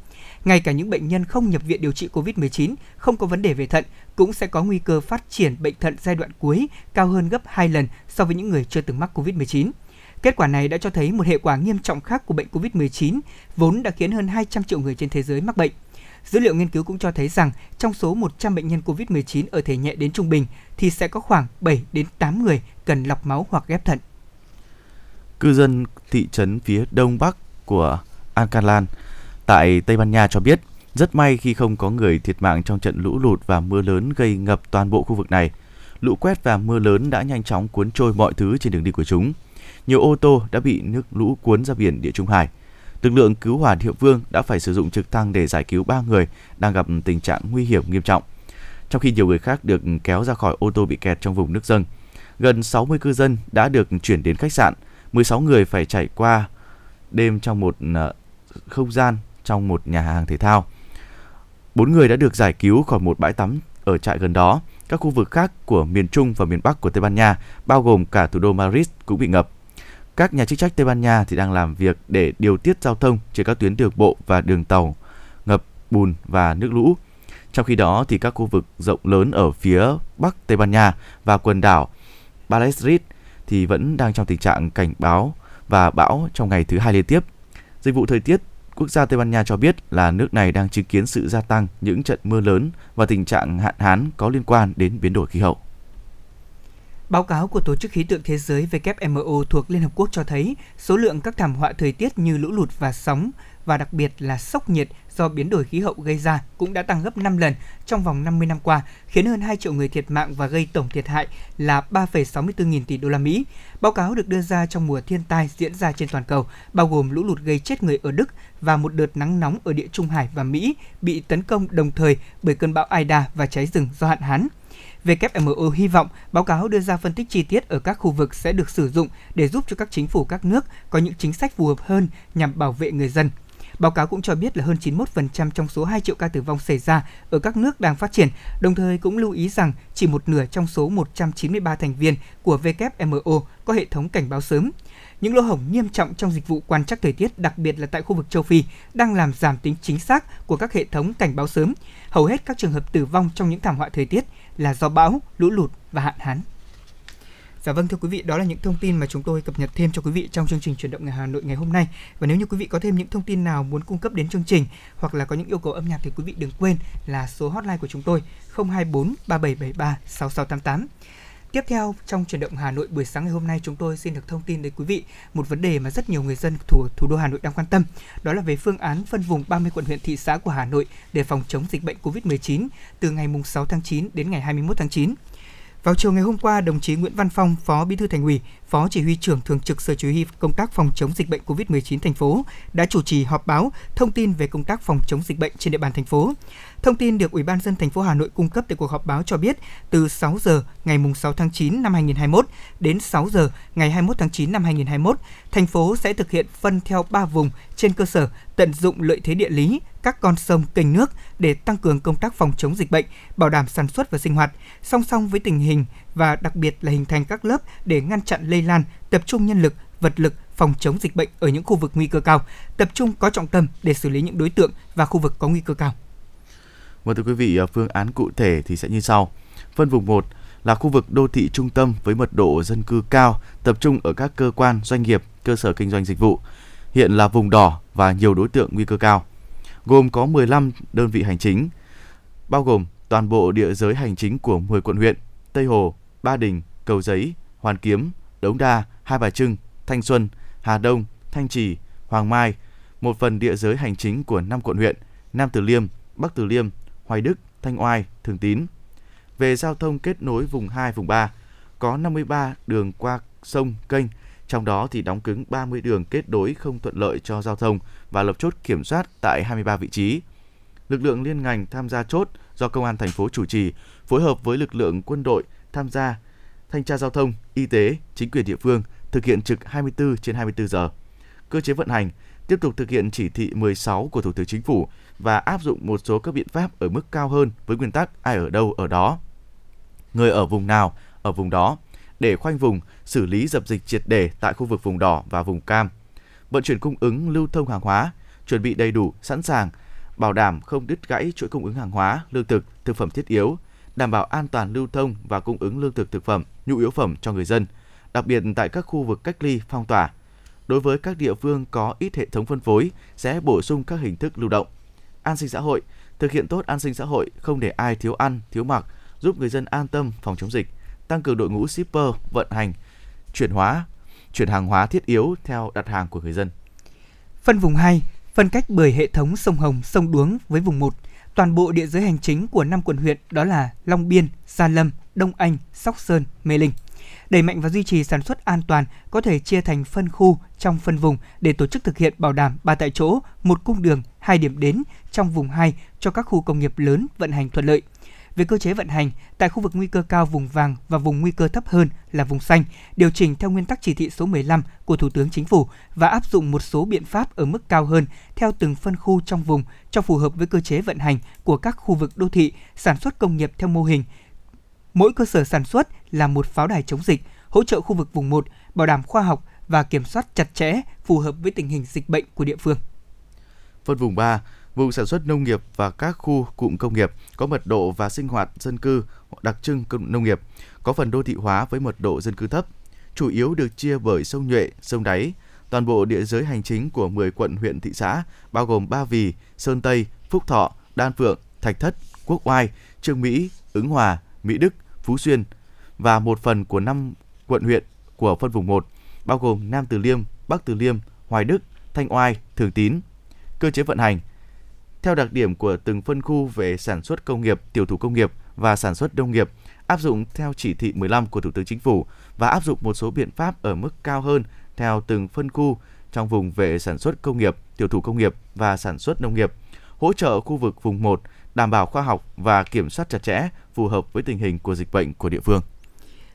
Ngay cả những bệnh nhân không nhập viện điều trị covid mười chín, không có vấn đề về thận, cũng sẽ có nguy cơ phát triển bệnh thận giai đoạn cuối cao hơn gấp hai lần so với những người chưa từng mắc covid mười chín. Kết quả này đã cho thấy một hệ quả nghiêm trọng khác của bệnh covid mười chín, vốn đã khiến hơn hai trăm triệu người trên thế giới mắc bệnh. Dữ liệu nghiên cứu cũng cho thấy rằng trong số một trăm bệnh nhân covid mười chín ở thể nhẹ đến trung bình thì sẽ có khoảng bảy đến tám người cần lọc máu hoặc ghép thận. Cư dân thị trấn phía đông bắc của Alcalan tại Tây Ban Nha cho biết, rất may khi không có người thiệt mạng trong trận lũ lụt và mưa lớn gây ngập toàn bộ khu vực này. Lũ quét và mưa lớn đã nhanh chóng cuốn trôi mọi thứ trên đường đi của chúng. nhiều ô tô đã bị nước lũ cuốn ra biển Địa Trung Hải. Lực lượng cứu hỏa địa phương đã phải sử dụng trực thăng để giải cứu ba người đang gặp tình trạng nguy hiểm nghiêm trọng, trong khi nhiều người khác được kéo ra khỏi ô tô bị kẹt trong vùng nước dâng. Gần sáu mươi cư dân đã được chuyển đến khách sạn, mười sáu người phải trải qua đêm trong một không gian trong một nhà hàng thể thao. bốn người đã được giải cứu khỏi một bãi tắm ở trại gần đó. Các khu vực khác của miền Trung và miền Bắc của Tây Ban Nha, bao gồm cả thủ đô Madrid cũng bị ngập. Các nhà chức trách Tây Ban Nha thì đang làm việc để điều tiết giao thông trên các tuyến đường bộ và đường tàu ngập bùn và nước lũ. Trong khi đó thì các khu vực rộng lớn ở phía Bắc Tây Ban Nha và quần đảo Balearic thì vẫn đang trong tình trạng cảnh báo và bão trong ngày thứ hai liên tiếp. Dịch vụ thời tiết quốc gia Tây Ban Nha cho biết là nước này đang chứng kiến sự gia tăng những trận mưa lớn và tình trạng hạn hán có liên quan đến biến đổi khí hậu. Báo cáo của Tổ chức Khí tượng Thế giới W M O thuộc Liên Hợp Quốc cho thấy số lượng các thảm họa thời tiết như lũ lụt và sóng và đặc biệt là sốc nhiệt do biến đổi khí hậu gây ra cũng đã tăng gấp năm lần trong vòng năm mươi năm qua, khiến hơn hai triệu người thiệt mạng và gây tổng thiệt hại là ba phẩy sáu mươi tư nghìn tỷ đô la Mỹ. Báo cáo được đưa ra trong mùa thiên tai diễn ra trên toàn cầu, bao gồm lũ lụt gây chết người ở Đức và một đợt nắng nóng ở Địa Trung Hải và Mỹ bị tấn công đồng thời bởi cơn bão Ida và cháy rừng do hạn hán. W M O hy vọng báo cáo đưa ra phân tích chi tiết ở các khu vực sẽ được sử dụng để giúp cho các chính phủ các nước có những chính sách phù hợp hơn nhằm bảo vệ người dân. Báo cáo cũng cho biết là hơn chín mươi mốt phần trăm trong số hai triệu ca tử vong xảy ra ở các nước đang phát triển, đồng thời cũng lưu ý rằng chỉ một nửa trong số một trăm chín mươi ba thành viên của W M O có hệ thống cảnh báo sớm. Những lỗ hổng nghiêm trọng trong dịch vụ quan trắc thời tiết, đặc biệt là tại khu vực châu Phi, đang làm giảm tính chính xác của các hệ thống cảnh báo sớm. Hầu hết các trường hợp tử vong trong những thảm họa thời tiết là do bão, lũ lụt và hạn hán. Dạ vâng thưa quý vị, đó là những thông tin mà chúng tôi cập nhật thêm cho quý vị trong chương trình Chuyển động Hà Nội ngày hôm nay. Và nếu như quý vị có thêm những thông tin nào muốn cung cấp đến chương trình hoặc là có những yêu cầu âm nhạc thì quý vị đừng quên là số hotline của chúng tôi không hai bốn ba bảy bảy ba sáu sáu tám tám. Tiếp theo trong Chuyển động Hà Nội buổi sáng ngày hôm nay, chúng tôi xin được thông tin đến quý vị một vấn đề mà rất nhiều người dân thủ, thủ đô Hà Nội đang quan tâm, đó là về phương án phân vùng ba mươi quận huyện thị xã của Hà Nội để phòng chống dịch bệnh covid mười chín từ ngày sáu tháng chín đến ngày hai mươi mốt tháng chín. Vào chiều ngày hôm qua, đồng chí Nguyễn Văn Phong, Phó Bí thư Thành ủy, Phó Chỉ huy trưởng Thường trực Sở Chỉ huy Công tác phòng chống dịch bệnh covid mười chín thành phố đã chủ trì họp báo thông tin về công tác phòng chống dịch bệnh trên địa bàn thành phố. Thông tin được Ủy ban nhân dân thành phố Hà Nội cung cấp tại cuộc họp báo cho biết, từ sáu giờ ngày sáu tháng chín năm hai nghìn không trăm hai mươi mốt đến sáu giờ ngày hai mươi mốt tháng chín năm hai nghìn không trăm hai mươi mốt, thành phố sẽ thực hiện phân theo ba vùng trên cơ sở tận dụng lợi thế địa lý, các con sông, kênh nước để tăng cường công tác phòng chống dịch bệnh, bảo đảm sản xuất và sinh hoạt, song song với tình hình và đặc biệt là hình thành các lớp để ngăn chặn lây lan, tập trung nhân lực, vật lực phòng chống dịch bệnh ở những khu vực nguy cơ cao, tập trung có trọng tâm để xử lý những đối tượng và khu vực có nguy cơ cao. Và thưa quý vị, phương án cụ thể thì sẽ như sau. Phân vùng một là khu vực đô thị trung tâm với mật độ dân cư cao, tập trung ở các cơ quan, doanh nghiệp, cơ sở kinh doanh dịch vụ, hiện là vùng đỏ và nhiều đối tượng nguy cơ cao, gồm có mười lăm đơn vị hành chính, bao gồm toàn bộ địa giới hành chính của mười quận huyện: Tây Hồ, Ba Đình, Cầu Giấy, Hoàn Kiếm, Đống Đa, Hai Bà Trưng, Thanh Xuân, Hà Đông, Thanh Trì, Hoàng Mai, một phần địa giới hành chính của năm quận huyện: Nam Từ Liêm, Bắc Từ Liêm, Hoài Đức, Thanh Oai, Thường Tín. Về giao thông kết nối vùng hai, vùng ba, có năm mươi ba đường qua sông, kênh, trong đó thì đóng cứng ba mươi đường kết nối không thuận lợi cho giao thông và lập chốt kiểm soát tại hai mươi ba vị trí. Lực lượng liên ngành tham gia chốt do Công an thành phố chủ trì, phối hợp với lực lượng quân đội tham gia, thanh tra giao thông, y tế, chính quyền địa phương, thực hiện trực hai mươi tư trên hai mươi tư giờ. Cơ chế vận hành tiếp tục thực hiện chỉ thị mười sáu của Thủ tướng Chính phủ và áp dụng một số các biện pháp ở mức cao hơn với nguyên tắc ai ở đâu ở đó, người ở vùng nào ở vùng đó, để khoanh vùng, xử lý dập dịch triệt để tại khu vực vùng đỏ và vùng cam. Vận chuyển cung ứng lưu thông hàng hóa, chuẩn bị đầy đủ, sẵn sàng, bảo đảm không đứt gãy chuỗi cung ứng hàng hóa, lương thực, thực phẩm thiết yếu, đảm bảo an toàn lưu thông và cung ứng lương thực, thực phẩm, nhu yếu phẩm cho người dân, đặc biệt tại các khu vực cách ly, phong tỏa. Đối với các địa phương có ít hệ thống phân phối, sẽ bổ sung các hình thức lưu động. An sinh xã hội, thực hiện tốt an sinh xã hội, không để ai thiếu ăn, thiếu mặc, giúp người dân an tâm phòng chống dịch. Tăng cường đội ngũ shipper vận hành, chuyển hóa, chuyển hàng hóa thiết yếu theo đặt hàng của người dân. Phân vùng hai, phân cách bởi hệ thống sông Hồng, sông Đuống với vùng một. Toàn bộ địa giới hành chính của năm quận huyện đó là Long Biên, Gia Lâm, Đông Anh, Sóc Sơn, Mê Linh. Đẩy mạnh và duy trì sản xuất an toàn có thể chia thành phân khu trong phân vùng để tổ chức thực hiện bảo đảm ba tại chỗ, một cung đường, hai điểm đến trong vùng hai cho các khu công nghiệp lớn vận hành thuận lợi. Về cơ chế vận hành, tại khu vực nguy cơ cao vùng vàng và vùng nguy cơ thấp hơn là vùng xanh, điều chỉnh theo nguyên tắc chỉ thị số mười lăm của Thủ tướng Chính phủ và áp dụng một số biện pháp ở mức cao hơn theo từng phân khu trong vùng cho phù hợp với cơ chế vận hành của các khu vực đô thị, sản xuất công nghiệp theo mô hình. Mỗi cơ sở sản xuất là một pháo đài chống dịch, hỗ trợ khu vực vùng một, bảo đảm khoa học và kiểm soát chặt chẽ phù hợp với tình hình dịch bệnh của địa phương. Phân vùng ba, vùng sản xuất nông nghiệp và các khu cụm công nghiệp có mật độ và sinh hoạt dân cư đặc trưng nông nghiệp, có phần đô thị hóa với mật độ dân cư thấp, chủ yếu được chia bởi sông Nhuệ, sông Đáy. Toàn bộ địa giới hành chính của mười quận huyện thị xã bao gồm Ba Vì, Sơn Tây, Phúc Thọ, Đan Phượng, Thạch Thất, Quốc Oai, Chương Mỹ, Ứng Hòa, Mỹ Đức, Phú Xuyên và một phần của năm quận huyện của phân vùng một bao gồm Nam Từ Liêm, Bắc Từ Liêm, Hoài Đức, Thanh Oai, Thường Tín. Cơ chế vận hành theo đặc điểm của từng phân khu về sản xuất công nghiệp, tiểu thủ công nghiệp và sản xuất nông nghiệp, áp dụng theo chỉ thị mười lăm của Thủ tướng Chính phủ và áp dụng một số biện pháp ở mức cao hơn theo từng phân khu trong vùng về sản xuất công nghiệp, tiểu thủ công nghiệp và sản xuất nông nghiệp, hỗ trợ khu vực vùng một, đảm bảo khoa học và kiểm soát chặt chẽ phù hợp với tình hình của dịch bệnh của địa phương.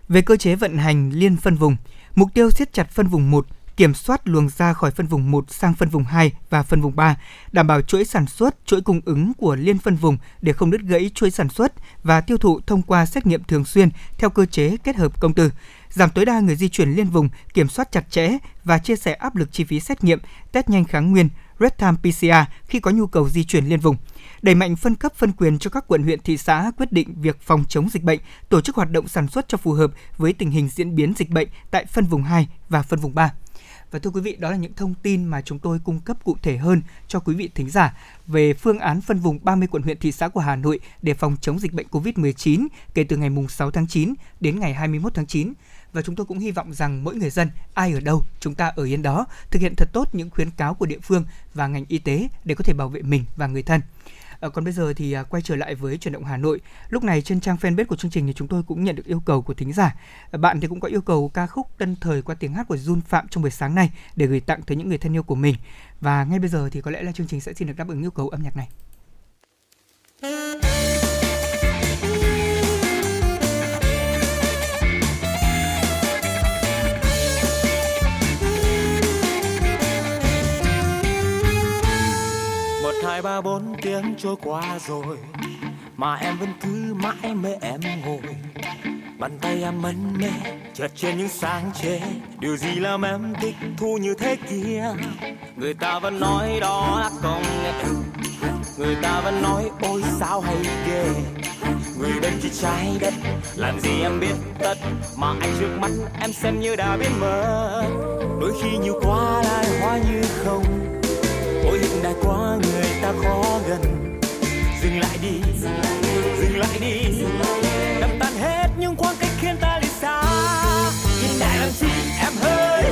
Về cơ chế vận hành liên phân vùng, mục tiêu siết chặt phân vùng một, kiểm soát luồng ra khỏi phân vùng một sang phân vùng hai và phân vùng ba, đảm bảo chuỗi sản xuất, chuỗi cung ứng của liên phân vùng để không đứt gãy chuỗi sản xuất và tiêu thụ thông qua xét nghiệm thường xuyên theo cơ chế kết hợp công tử, giảm tối đa người di chuyển liên vùng, kiểm soát chặt chẽ và chia sẻ áp lực chi phí xét nghiệm, test nhanh kháng nguyên, real-time pê xê rờ khi có nhu cầu di chuyển liên vùng. Đẩy mạnh phân cấp phân quyền cho các quận huyện thị xã quyết định việc phòng chống dịch bệnh, tổ chức hoạt động sản xuất cho phù hợp với tình hình diễn biến dịch bệnh tại phân vùng hai và phân vùng ba. Và thưa quý vị, đó là những thông tin mà chúng tôi cung cấp cụ thể hơn cho quý vị thính giả về phương án phân vùng ba mươi quận huyện thị xã của Hà Nội để phòng chống dịch bệnh covid mười chín kể từ ngày sáu tháng chín đến ngày hai mươi mốt tháng chín. Và chúng tôi cũng hy vọng rằng mỗi người dân, ai ở đâu, chúng ta ở yên đó, thực hiện thật tốt những khuyến cáo của địa phương và ngành y tế để có thể bảo vệ mình và người thân. Còn bây giờ thì quay trở lại với Chuyển động Hà Nội. Lúc này trên trang fanpage của chương trình thì chúng tôi cũng nhận được yêu cầu của thính giả. Bạn thì cũng có yêu cầu ca khúc Tân Thời qua tiếng hát của Jun Phạm trong buổi sáng này để gửi tặng tới những người thân yêu của mình. Và ngay bây giờ thì có lẽ là chương trình sẽ xin được đáp ứng yêu cầu âm nhạc này. Hai ba bốn tiếng trôi qua rồi mà em vẫn cứ mãi mê em ngồi, bàn tay em mân mê chợt trên những sáng chế, điều gì làm em thích thú như thế kia. Người ta vẫn nói đó là công nghệ, người ta vẫn nói ôi sao hay ghê, người bên kia trái đất làm gì em biết tất, mà anh trước mắt em xem như đã biết mơ. Đôi khi nhiều quá lại hóa như không, ôi hiện đại quá người ta khó gần. Dừng lại đi, dừng lại đi, dừng lại đi, dừng lại đi. Đập tan hết những khoảng cách khiến ta đi xa. Hiện đại làm chi em hơi,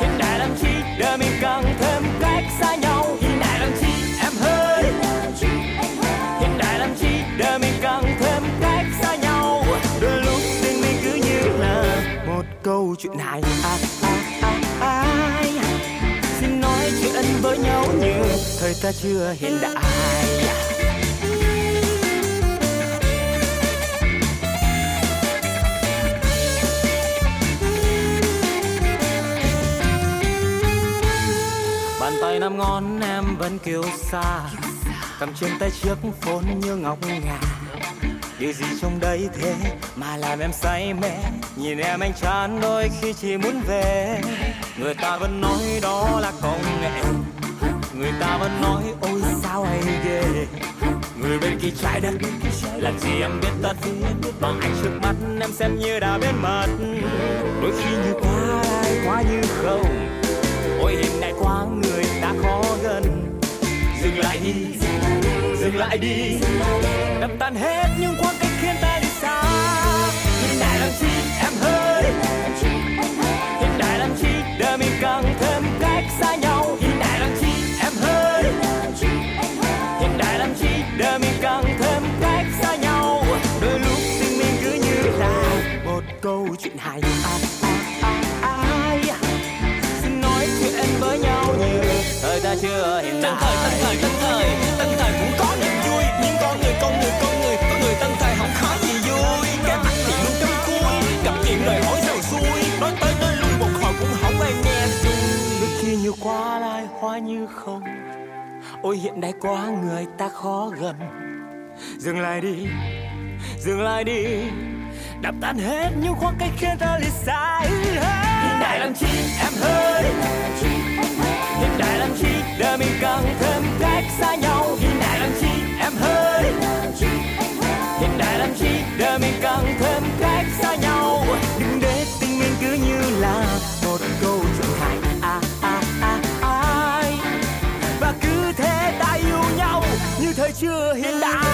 hiện đại làm chi đời mình càng thêm cách xa nhau. Hiện đại làm chi em hơi, hiện đại làm chi đời mình càng thêm cách xa nhau. Đôi lúc tình mình cứ như là một câu chuyện hài hước. Với nhau như thời ta chưa hiện đại. Bàn tay năm ngón em vẫn kiêu sa, cầm trên tay chiếc phone như ngọc ngà. Điều gì trong đấy thế mà làm em say mê, nhìn em anh chán đôi khi chỉ muốn về. Người ta vẫn nói đó là công nghệ, người ta vẫn nói ôi sao hay ghê, người bên kia trái đất làm gì em biết tất, bằng anh trước mắt em xem như đã biết mất. Đôi khi như quá ai quá như không, ôi hiện đại quá người ta khó gần. Dừng lại đi, dừng lại đi, đập tan hết những khoảng cách khiến ta đi xa. Hiện đại làm chi em hơi, hiện đại làm chi đời mình càng thêm cách xa nhau. Hiện đại làm chi em hơi, hiện đại làm chi đời mình càng thêm cách xa nhau. Đôi lúc tình mình cứ như là một chuyện hài à, à, à, ai xin nói chuyện với nhau như thời ta chưa hiện đại. Tân thời, tân thời, tân thời, tân thời cũng có niềm vui, nhưng con người, con người, con người, con người tân thời không có gì vui. Cái mặt thì luôn cắm cúi, gặp chuyện đời hỏi sầu xuôi, nói tới tới luôn một hồi cũng không ai nghe. Đôi khi như qua lại hóa như không, ôi hiện đại quá người ta khó gần. Dừng lại đi, dừng lại đi, đập tan hết những khoảng cách khiến ta lìa xa. Hiện đại làm chi em ơi, hiện đại làm chi đời mình càng thêm cách xa nhau. Hiện đại làm chi em ơi, hiện đại làm chi đời mình càng thêm cách xa nhau. Đừng để tình mình cứ như là một câu chuyện hài à, à, à, ai và cứ thế ta yêu nhau như thời chưa hiện đại.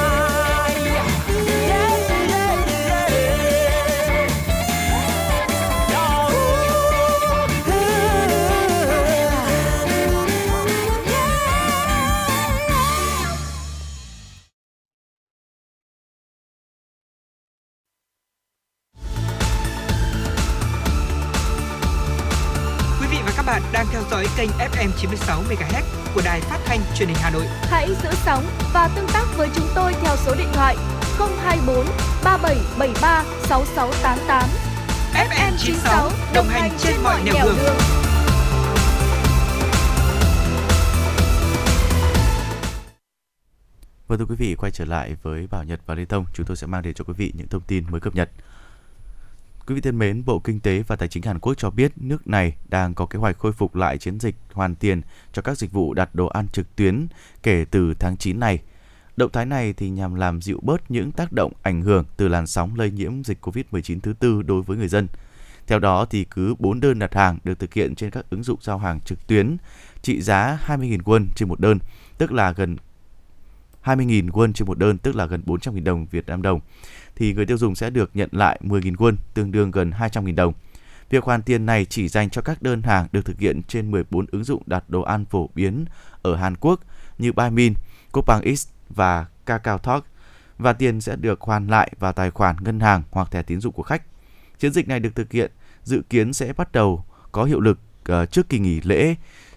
Đang theo dõi kênh ép em chín sáu MHz của Đài Phát thanh Truyền hình Hà Nội. Hãy giữ sóng và tương tác với chúng tôi theo số điện thoại không hai bốn ba bảy bảy ba sáu sáu tám tám. ép em chín sáu đồng hành trên mọi nẻo đường. đường. Và thưa quý vị, quay trở lại với Bảo Nhật và Lê Thông, chúng tôi sẽ mang đến cho quý vị những thông tin mới cập nhật. Quý vị thân mến, Bộ Kinh tế và Tài chính Hàn Quốc cho biết nước này đang có kế hoạch khôi phục lại chiến dịch hoàn tiền cho các dịch vụ đặt đồ ăn trực tuyến kể từ tháng chín này. Động thái này thì nhằm làm dịu bớt những tác động ảnh hưởng từ làn sóng lây nhiễm dịch cô vít mười chín thứ tư đối với người dân. Theo đó, thì cứ bốn đơn đặt hàng được thực hiện trên các ứng dụng giao hàng trực tuyến trị giá hai mươi nghìn won trên một đơn, tức là gần hai mươi nghìn won trên một đơn, tức là gần bốn trăm nghìn đồng Việt Nam đồng, thì người tiêu dùng sẽ được nhận lại mười nghìn won, tương đương gần hai trăm nghìn đồng. Việc hoàn tiền này chỉ dành cho các đơn hàng được thực hiện trên mười bốn ứng dụng đặt đồ ăn phổ biến ở Hàn Quốc như Baemin, Coupang X và KakaoTalk, và tiền sẽ được hoàn lại vào tài khoản ngân hàng hoặc thẻ tín dụng của khách. Chiến dịch này được thực hiện dự kiến sẽ bắt đầu có hiệu lực trước kỳ nghỉ lễ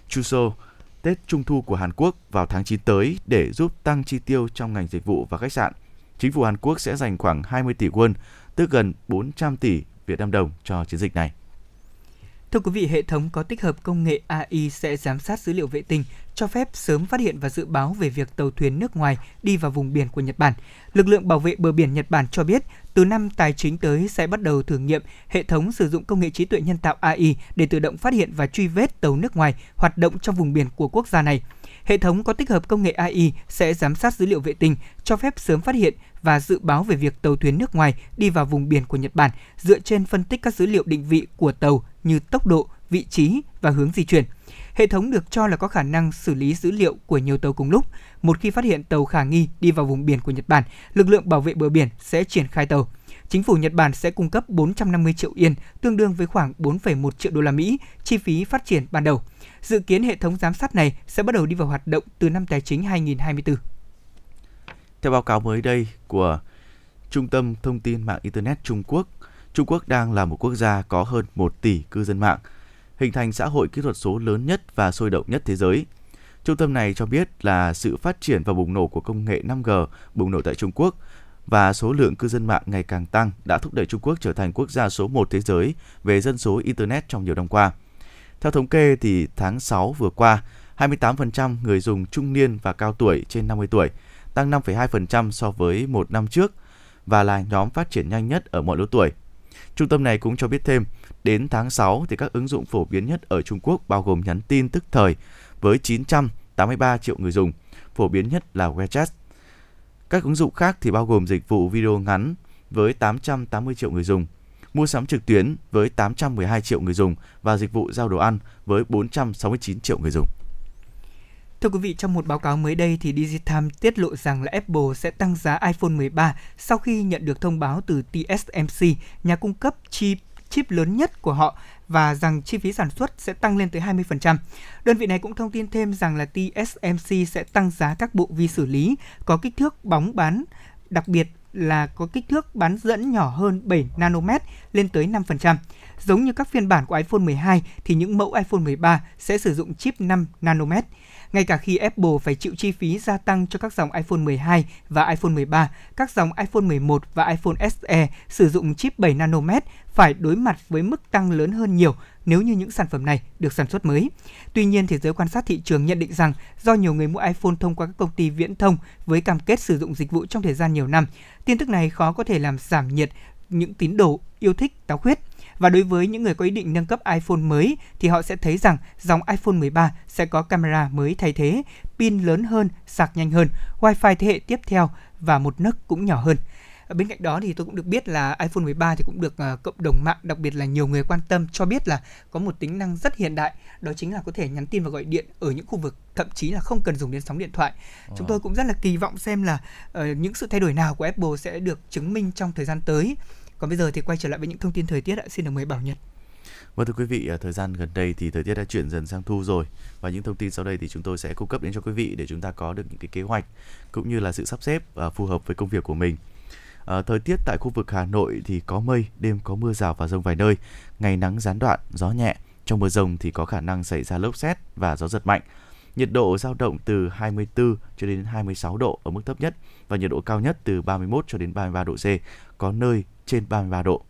Chuseok, Tết Trung thu của Hàn Quốc vào tháng chín tới để giúp tăng chi tiêu trong ngành dịch vụ và khách sạn. Chính phủ Hàn Quốc sẽ dành khoảng hai mươi tỷ won, tức gần bốn trăm tỷ Việt Nam đồng cho chiến dịch này. Thưa quý vị, hệ thống có tích hợp công nghệ a i sẽ giám sát dữ liệu vệ tinh, cho phép sớm phát hiện và dự báo về việc tàu thuyền nước ngoài đi vào vùng biển của Nhật Bản. Lực lượng bảo vệ bờ biển Nhật Bản cho biết, từ năm tài chính tới sẽ bắt đầu thử nghiệm hệ thống sử dụng công nghệ trí tuệ nhân tạo a i để tự động phát hiện và truy vết tàu nước ngoài hoạt động trong vùng biển của quốc gia này. Hệ thống có tích hợp công nghệ a i sẽ giám sát dữ liệu vệ tinh, cho phép sớm phát hiện và dự báo về việc tàu thuyền nước ngoài đi vào vùng biển của Nhật Bản dựa trên phân tích các dữ liệu định vị của tàu như tốc độ, vị trí và hướng di chuyển. Hệ thống được cho là có khả năng xử lý dữ liệu của nhiều tàu cùng lúc. Một khi phát hiện tàu khả nghi đi vào vùng biển của Nhật Bản, lực lượng bảo vệ bờ biển sẽ triển khai tàu. Chính phủ Nhật Bản sẽ cung cấp bốn trăm năm mươi triệu yên, tương đương với khoảng bốn phẩy một triệu đô la Mỹ, chi phí phát triển ban đầu. Dự kiến hệ thống giám sát này sẽ bắt đầu đi vào hoạt động từ năm tài chính hai không hai tư. Theo báo cáo mới đây của Trung tâm Thông tin mạng Internet Trung Quốc, Trung Quốc đang là một quốc gia có hơn một tỷ cư dân mạng, hình thành xã hội kỹ thuật số lớn nhất và sôi động nhất thế giới. Trung tâm này cho biết là sự phát triển và bùng nổ của công nghệ năm G bùng nổ tại Trung Quốc và số lượng cư dân mạng ngày càng tăng đã thúc đẩy Trung Quốc trở thành quốc gia số một thế giới về dân số Internet trong nhiều năm qua. Theo thống kê, thì tháng sáu vừa qua, hai mươi tám phần trăm người dùng trung niên và cao tuổi trên năm mươi tuổi, tăng năm phẩy hai phần trăm so với một năm trước và là nhóm phát triển nhanh nhất ở mọi lứa tuổi. Trung tâm này cũng cho biết thêm, đến tháng sáu thì các ứng dụng phổ biến nhất ở Trung Quốc bao gồm nhắn tin tức thời với chín trăm tám mươi ba triệu người dùng, phổ biến nhất là WeChat. Các ứng dụng khác thì bao gồm dịch vụ video ngắn với tám trăm tám mươi triệu người dùng, mua sắm trực tuyến với tám trăm mười hai triệu người dùng và dịch vụ giao đồ ăn với bốn trăm sáu mươi chín triệu người dùng. Thưa quý vị, trong một báo cáo mới đây thì DigiTimes tiết lộ rằng là Apple sẽ tăng giá iPhone mười ba sau khi nhận được thông báo từ tê ét em xê, nhà cung cấp chip chip lớn nhất của họ, và rằng chi phí sản xuất sẽ tăng lên tới hai mươi phần trăm. Đơn vị này cũng thông tin thêm rằng là tê ét em xê sẽ tăng giá các bộ vi xử lý có kích thước bóng bán đặc biệt là có kích thước bán dẫn nhỏ hơn bảy nanomet lên tới năm phần trăm. Giống như các phiên bản của iPhone mười hai thì những mẫu iPhone mười ba sẽ sử dụng chip năm nanomet. Ngay cả khi Apple phải chịu chi phí gia tăng cho các dòng iPhone mười hai và iPhone mười ba, các dòng iPhone mười một và iPhone ét e sử dụng chip bảy nanomet phải đối mặt với mức tăng lớn hơn nhiều nếu như những sản phẩm này được sản xuất mới. Tuy nhiên, thì giới quan sát thị trường nhận định rằng do nhiều người mua iPhone thông qua các công ty viễn thông với cam kết sử dụng dịch vụ trong thời gian nhiều năm, tin tức này khó có thể làm giảm nhiệt những tín đồ yêu thích táo khuyết. Và đối với những người có ý định nâng cấp iPhone mới thì họ sẽ thấy rằng dòng iPhone mười ba sẽ có camera mới thay thế, pin lớn hơn, sạc nhanh hơn, Wi-Fi thế hệ tiếp theo và một nấc cũng nhỏ hơn. Ở bên cạnh đó thì tôi cũng được biết là iPhone mười ba thì cũng được uh, cộng đồng mạng, đặc biệt là nhiều người quan tâm, cho biết là có một tính năng rất hiện đại, đó chính là có thể nhắn tin và gọi điện ở những khu vực thậm chí là không cần dùng đến sóng điện thoại. Wow. Chúng tôi cũng rất là kỳ vọng xem là uh, những sự thay đổi nào của Apple sẽ được chứng minh trong thời gian tới. Còn bây giờ thì quay trở lại với những thông tin thời tiết ạ. Xin được mời Bảo Nhật. Vâng, thưa quý vị, thời gian gần đây thì thời tiết đã chuyển dần sang thu rồi, và những thông tin sau đây thì chúng tôi sẽ cung cấp đến cho quý vị để chúng ta có được những cái kế hoạch cũng như là sự sắp xếp uh, phù hợp với công việc của mình. À, thời tiết tại khu vực Hà Nội thì có mây, đêm có mưa rào và dông vài nơi, ngày nắng gián đoạn, gió nhẹ. Trong mưa dông thì có khả năng xảy ra lốc sét và gió giật mạnh. Nhiệt độ dao động từ hai mươi tư cho đến hai mươi sáu độ ở mức thấp nhất, và nhiệt độ cao nhất từ ba mươi mốt cho đến ba mươi ba độ C, có nơi trên ba mươi ba độ.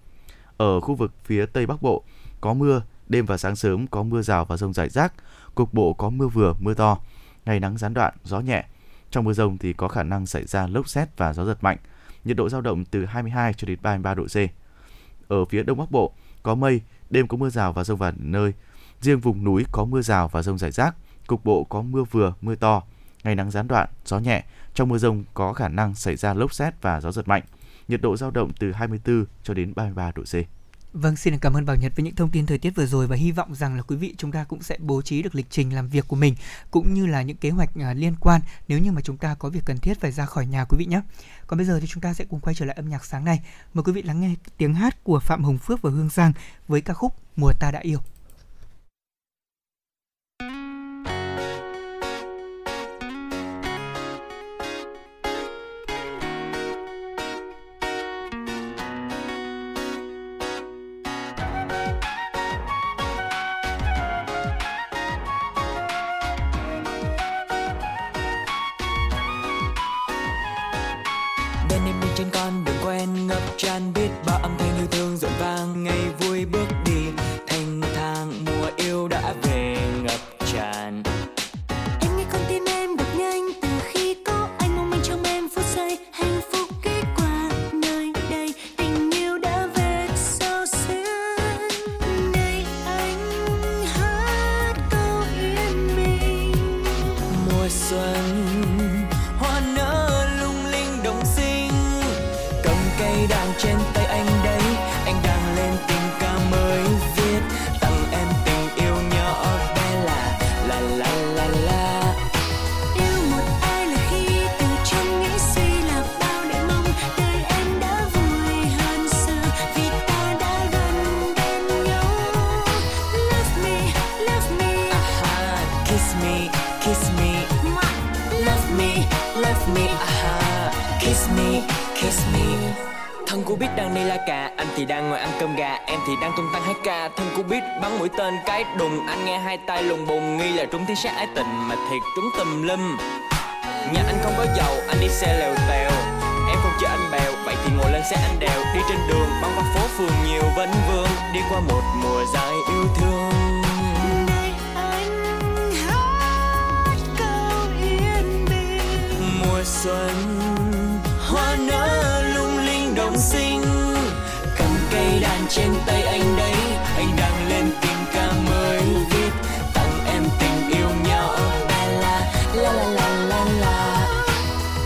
Ở khu vực phía Tây Bắc Bộ có mưa, đêm và sáng sớm có mưa rào và dông rải rác, cục bộ có mưa vừa, mưa to, ngày nắng gián đoạn, gió nhẹ. Trong mưa dông thì có khả năng xảy ra lốc sét và gió giật mạnh. Nhiệt độ dao động từ hai mươi hai cho đến ba mươi ba độ C. Ở phía Đông Bắc Bộ có mây, đêm có mưa rào và dông vài nơi. Riêng vùng núi có mưa rào và dông rải rác, cục bộ có mưa vừa, mưa to, ngày nắng gián đoạn, gió nhẹ. Trong mưa dông có khả năng xảy ra lốc sét và gió giật mạnh. Nhiệt độ dao động từ hai mươi tư cho đến ba mươi ba độ C. Vâng, xin cảm ơn Bảo Nhật với những thông tin thời tiết vừa rồi, và hy vọng rằng là quý vị chúng ta cũng sẽ bố trí được lịch trình làm việc của mình cũng như là những kế hoạch liên quan nếu như mà chúng ta có việc cần thiết phải ra khỏi nhà quý vị nhé. Còn bây giờ thì chúng ta sẽ cùng quay trở lại âm nhạc sáng nay. Mời quý vị lắng nghe tiếng hát của Phạm Hồng Phước và Hương Giang với ca khúc Mùa Ta Đã Yêu. Trúng tùm lum. Nhà anh không có dầu, anh đi xe lèo tèo. Em không chở anh bèo, vậy thì ngồi lên xe anh đèo. Đi trên đường, băng qua phố phường nhiều vấn vương. Đi qua một mùa dài yêu thương. Này anh hát câu yên bình. Mùa xuân, hoa nở lung linh đồng xinh. Cầm cây đàn trên tay anh đấy, anh đang lên tiếng ca mới viết tặng em tình yêu nhau. La la la la la.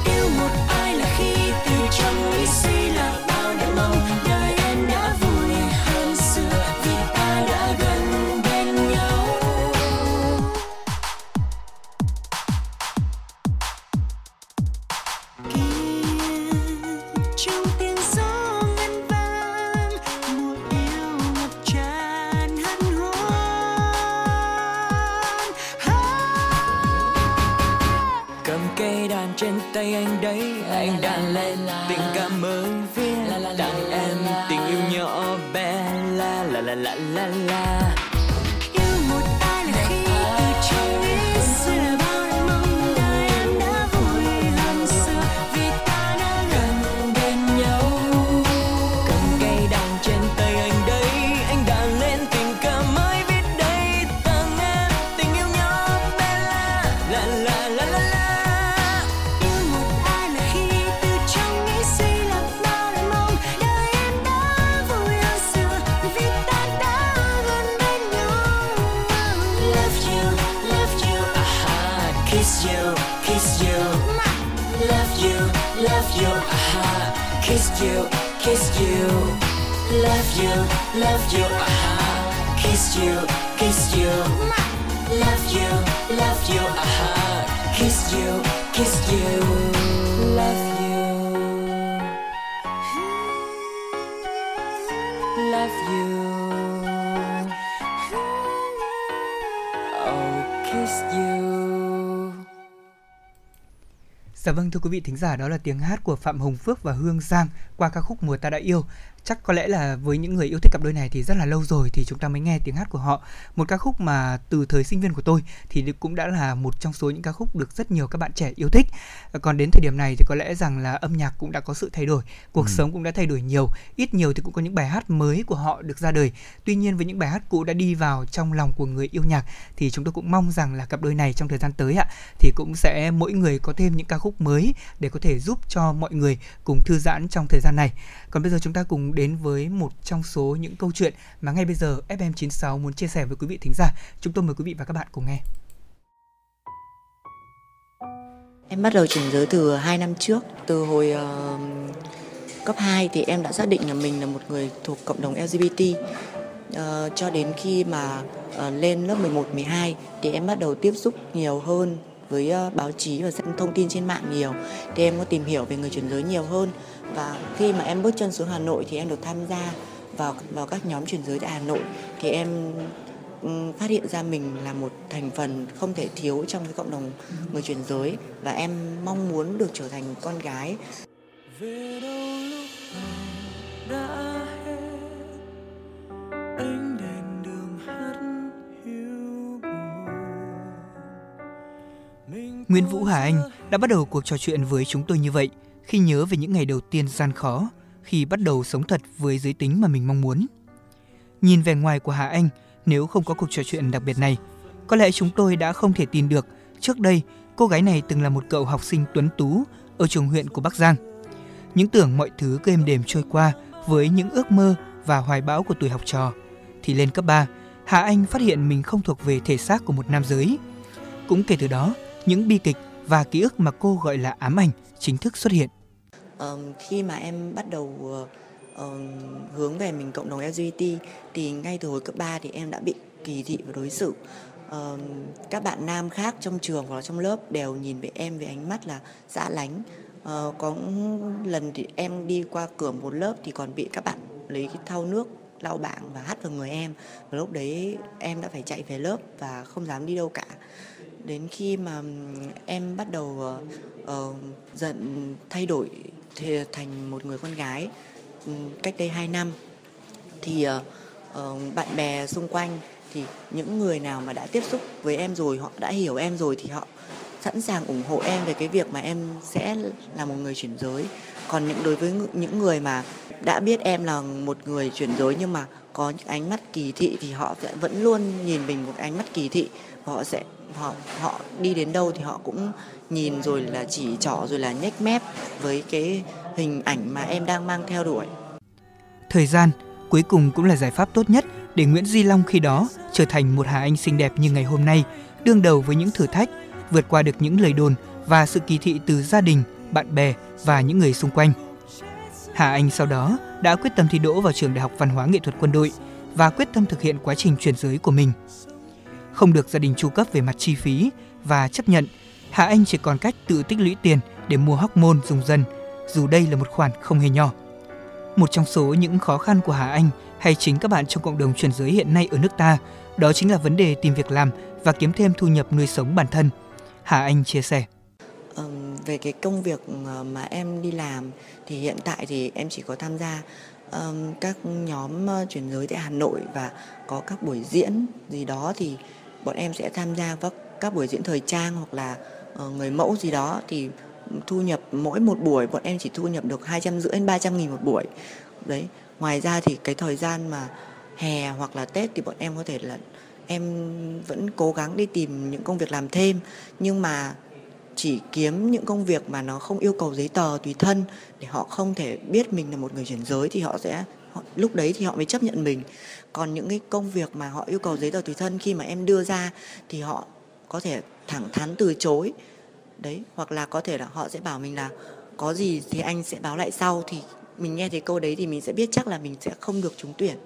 Yêu một ai là khi từ trong nghĩ suy là bao niềm mong. Đời em đã vui hơn xưa vì ta đã gần bên nhau. Kia trong tiếng gió ngân vang, mùa yêu ngập tràn hân hoan. Cây đàn trên tay anh đấy. em đang lên, tình cảm mới viết tặng em tình yêu nhỏ bé, la la la la la la. You, kiss you, love you, love you, aha. Kiss you, kiss you, love you, love you, aha. Kiss you, kiss you, love you, love you. Oh, kiss you. Dạ vâng, thưa quý vị thính giả, đó là tiếng hát của Phạm Hồng Phước và Hương Giang qua ca khúc Mùa Ta Đã Yêu. Chắc có lẽ là với những người yêu thích cặp đôi này thì rất là lâu rồi thì chúng ta mới nghe tiếng hát của họ. Một ca khúc mà từ thời sinh viên của tôi thì cũng đã là một trong số những ca khúc được rất nhiều các bạn trẻ yêu thích. Còn đến thời điểm này thì có lẽ rằng là âm nhạc cũng đã có sự thay đổi, cuộc ừ. sống cũng đã thay đổi nhiều. Ít nhiều thì cũng có những bài hát mới của họ được ra đời. Tuy nhiên với những bài hát cũ đã đi vào trong lòng của người yêu nhạc thì chúng tôi cũng mong rằng là cặp đôi này trong thời gian tới ạ thì cũng sẽ mỗi người có thêm những ca khúc mới để có thể giúp cho mọi người cùng thư giãn trong thời gian này. Còn bây giờ chúng ta cùng đến với một trong số những câu chuyện mà ngay bây giờ ép em chín sáu muốn chia sẻ với quý vị thính giả. Chúng tôi mời quý vị và các bạn cùng nghe. Em bắt đầu chuyển giới từ hai năm trước. Từ hồi uh, cấp hai thì em đã xác định là mình là một người thuộc cộng đồng lờ giê bê tê. Uh, cho đến khi mà uh, lên lớp mười một, mười hai thì em bắt đầu tiếp xúc nhiều hơn với uh, báo chí và xem thông tin trên mạng nhiều. Thì em có tìm hiểu về người chuyển giới nhiều hơn. Và khi mà em bước chân xuống Hà Nội thì em được tham gia vào vào các nhóm chuyển giới tại Hà Nội, thì em phát hiện ra mình là một thành phần không thể thiếu trong cái cộng đồng người chuyển giới và em mong muốn được trở thành con gái. Về đâu lúc đã hết, ánh đèn đường hát hiu buồn. Nguyễn Vũ Hà Anh đã bắt đầu cuộc trò chuyện với chúng tôi như vậy. Khi nhớ về những ngày đầu tiên gian khó, khi bắt đầu sống thật với giới tính mà mình mong muốn. Nhìn vẻ ngoài của Hà Anh, nếu không có cuộc trò chuyện đặc biệt này, có lẽ chúng tôi đã không thể tin được trước đây cô gái này từng là một cậu học sinh tuấn tú ở trường huyện của Bắc Giang. Những tưởng mọi thứ cứ êm đềm trôi qua với những ước mơ và hoài bão của tuổi học trò, thì lên cấp ba, Hà Anh phát hiện mình không thuộc về thể xác của một nam giới. Cũng kể từ đó, những bi kịch và ký ức mà cô gọi là ám ảnh chính thức xuất hiện. Uh, khi mà em bắt đầu uh, uh, hướng về mình cộng đồng lờ giê bê tê thì ngay từ hồi cấp ba thì em đã bị kỳ thị và đối xử. Uh, các bạn nam khác trong trường hoặc là trong lớp đều nhìn về em với ánh mắt là dã lánh. Uh, có lần thì em đi qua cửa một lớp thì còn bị các bạn lấy cái thau nước lau bảng và hắt vào người em. Và lúc đấy em đã phải chạy về lớp và không dám đi đâu cả. Đến khi mà em bắt đầu uh, uh, dần thay đổi thì thành một người con gái cách đây hai năm thì uh, bạn bè xung quanh thì những người nào mà đã tiếp xúc với em rồi, họ đã hiểu em rồi thì họ sẵn sàng ủng hộ em về cái việc mà em sẽ là một người chuyển giới. Còn những đối với những người mà đã biết em là một người chuyển giới nhưng mà có những ánh mắt kỳ thị thì họ vẫn luôn nhìn mình một ánh mắt kỳ thị. Họ sẽ họ họ đi đến đâu thì họ cũng nhìn rồi là chỉ trỏ rồi là nhếch mép với cái hình ảnh mà em đang mang theo đuổi. Thời gian cuối cùng cũng là giải pháp tốt nhất để Nguyễn Di Long khi đó trở thành một Hà Anh xinh đẹp như ngày hôm nay, đương đầu với những thử thách, vượt qua được những lời đồn và sự kỳ thị từ gia đình, bạn bè và những người xung quanh. Hà Anh sau đó đã quyết tâm thi đỗ vào trường Đại học Văn hóa Nghệ thuật Quân đội và quyết tâm thực hiện quá trình chuyển giới của mình. Không được gia đình chu cấp về mặt chi phí và chấp nhận, Hà Anh chỉ còn cách tự tích lũy tiền để mua hormone dùng dần, dù đây là một khoản không hề nhỏ. Một trong số những khó khăn của Hà Anh hay chính các bạn trong cộng đồng chuyển giới hiện nay ở nước ta, đó chính là vấn đề tìm việc làm và kiếm thêm thu nhập nuôi sống bản thân. Hà Anh chia sẻ. Ừ, Về cái công việc mà em đi làm thì hiện tại thì em chỉ có tham gia um, các nhóm chuyển giới tại Hà Nội và có các buổi diễn gì đó thì bọn em sẽ tham gia các, các buổi diễn thời trang hoặc là uh, người mẫu gì đó thì thu nhập mỗi một buổi bọn em chỉ thu nhập được hai trăm rưỡi đến ba trăm nghìn một buổi. Đấy, ngoài ra thì cái thời gian mà hè hoặc là Tết thì bọn em có thể là em vẫn cố gắng đi tìm những công việc làm thêm nhưng mà chỉ kiếm những công việc mà nó không yêu cầu giấy tờ tùy thân để họ không thể biết mình là một người chuyển giới thì họ sẽ họ, lúc đấy thì họ mới chấp nhận mình. Còn những cái công việc mà họ yêu cầu giấy tờ tùy thân khi mà em đưa ra thì họ có thể thẳng thắn từ chối. Đấy, hoặc là có thể là họ sẽ bảo mình là có gì thì anh sẽ báo lại sau, thì mình nghe thấy câu đấy thì mình sẽ biết chắc là mình sẽ không được trúng tuyển.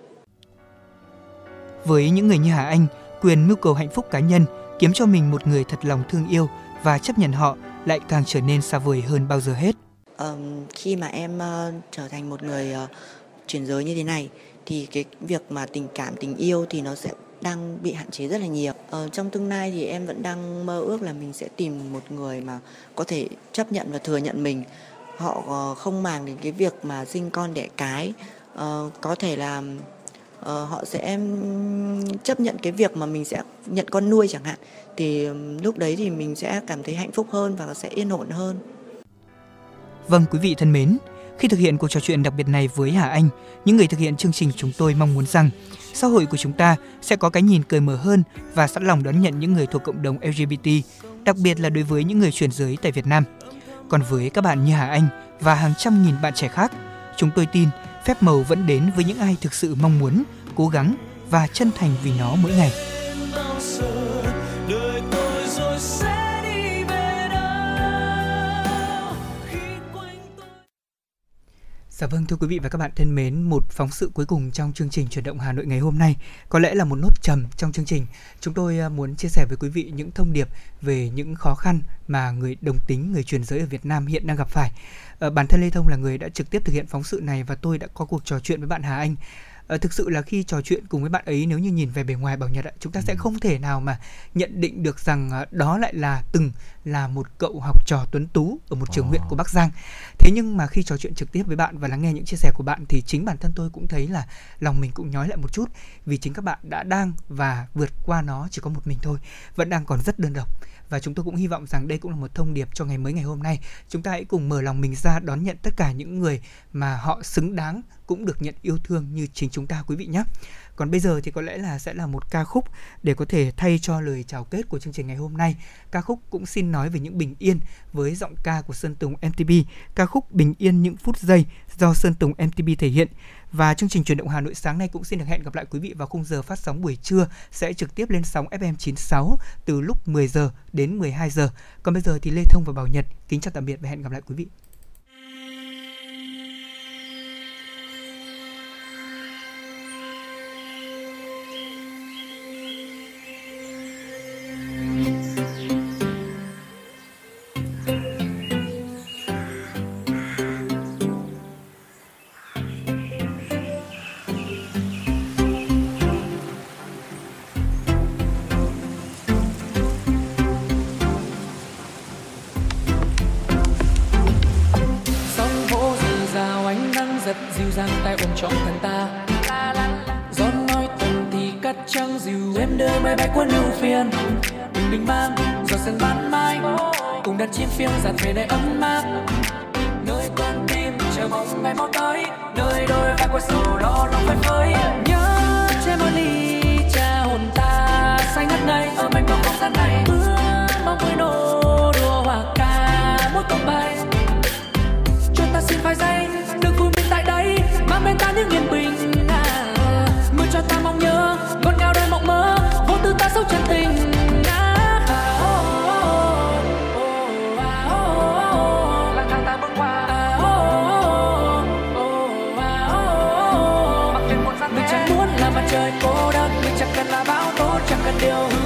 Với những người như Hà Anh, quyền mưu cầu hạnh phúc cá nhân, kiếm cho mình một người thật lòng thương yêu và chấp nhận họ lại càng trở nên xa vời hơn bao giờ hết. À, khi mà em uh, trở thành một người uh, chuyển giới như thế này thì cái việc mà tình cảm, tình yêu thì nó sẽ đang bị hạn chế rất là nhiều. Ờ, trong tương lai thì em vẫn đang mơ ước là mình sẽ tìm một người mà có thể chấp nhận và thừa nhận mình. Họ uh, không màng đến cái việc mà sinh con đẻ cái, uh, có thể là uh, họ sẽ chấp nhận cái việc mà mình sẽ nhận con nuôi chẳng hạn. Thì um, lúc đấy thì mình sẽ cảm thấy hạnh phúc hơn và sẽ yên ổn hơn. Vâng, quý vị thân mến, khi thực hiện cuộc trò chuyện đặc biệt này với Hà Anh, những người thực hiện chương trình chúng tôi mong muốn rằng xã hội của chúng ta sẽ có cái nhìn cởi mở hơn và sẵn lòng đón nhận những người thuộc cộng đồng lờ giê bê tê, đặc biệt là đối với những người chuyển giới tại Việt Nam. Còn với các bạn như Hà Anh và hàng trăm nghìn bạn trẻ khác, chúng tôi tin phép màu vẫn đến với những ai thực sự mong muốn, cố gắng và chân thành vì nó mỗi ngày. Dạ vâng, thưa quý vị và các bạn thân mến, một phóng sự cuối cùng trong chương trình Chuyển động Hà Nội ngày hôm nay có lẽ là một nốt trầm trong chương trình. Chúng tôi muốn chia sẻ với quý vị những thông điệp về những khó khăn mà người đồng tính, người chuyển giới ở Việt Nam hiện đang gặp phải. Bản thân Lê Thông là người đã trực tiếp thực hiện phóng sự này và tôi đã có cuộc trò chuyện với bạn Hà Anh. Thực sự là khi trò chuyện cùng với bạn ấy, nếu như nhìn về bề ngoài, Bảo Nhật ạ, chúng ta sẽ không thể nào mà nhận định được rằng đó lại là từng là một cậu học trò tuấn tú ở một trường huyện của Bắc Giang. Thế nhưng mà khi trò chuyện trực tiếp với bạn và lắng nghe những chia sẻ của bạn thì chính bản thân tôi cũng thấy là lòng mình cũng nhói lại một chút, vì chính các bạn đã đang và vượt qua nó chỉ có một mình thôi, vẫn đang còn rất đơn độc. Và chúng tôi cũng hy vọng rằng đây cũng là một thông điệp cho ngày mới ngày hôm nay. Chúng ta hãy cùng mở lòng mình ra đón nhận tất cả những người mà họ xứng đáng cũng được nhận yêu thương như chính chúng ta, quý vị nhé. Còn bây giờ thì có lẽ là sẽ là một ca khúc để có thể thay cho lời chào kết của chương trình ngày hôm nay. Ca khúc cũng xin nói về những bình yên với giọng ca của Sơn Tùng em tê bê. Ca khúc Bình Yên Những Phút Giây do Sơn Tùng em tê bê thể hiện. Và chương trình Chuyển động Hà Nội sáng nay cũng xin được hẹn gặp lại quý vị vào khung giờ phát sóng buổi trưa, sẽ trực tiếp lên sóng ép em chín sáu từ lúc mười giờ đến mười hai giờ. Còn bây giờ thì Lê Thông và Bảo Nhật kính chào tạm biệt và hẹn gặp lại quý vị. Mình chẳng muốn là mặt trời cô đơn, mình chẳng cần là bão tố, chẳng cần điều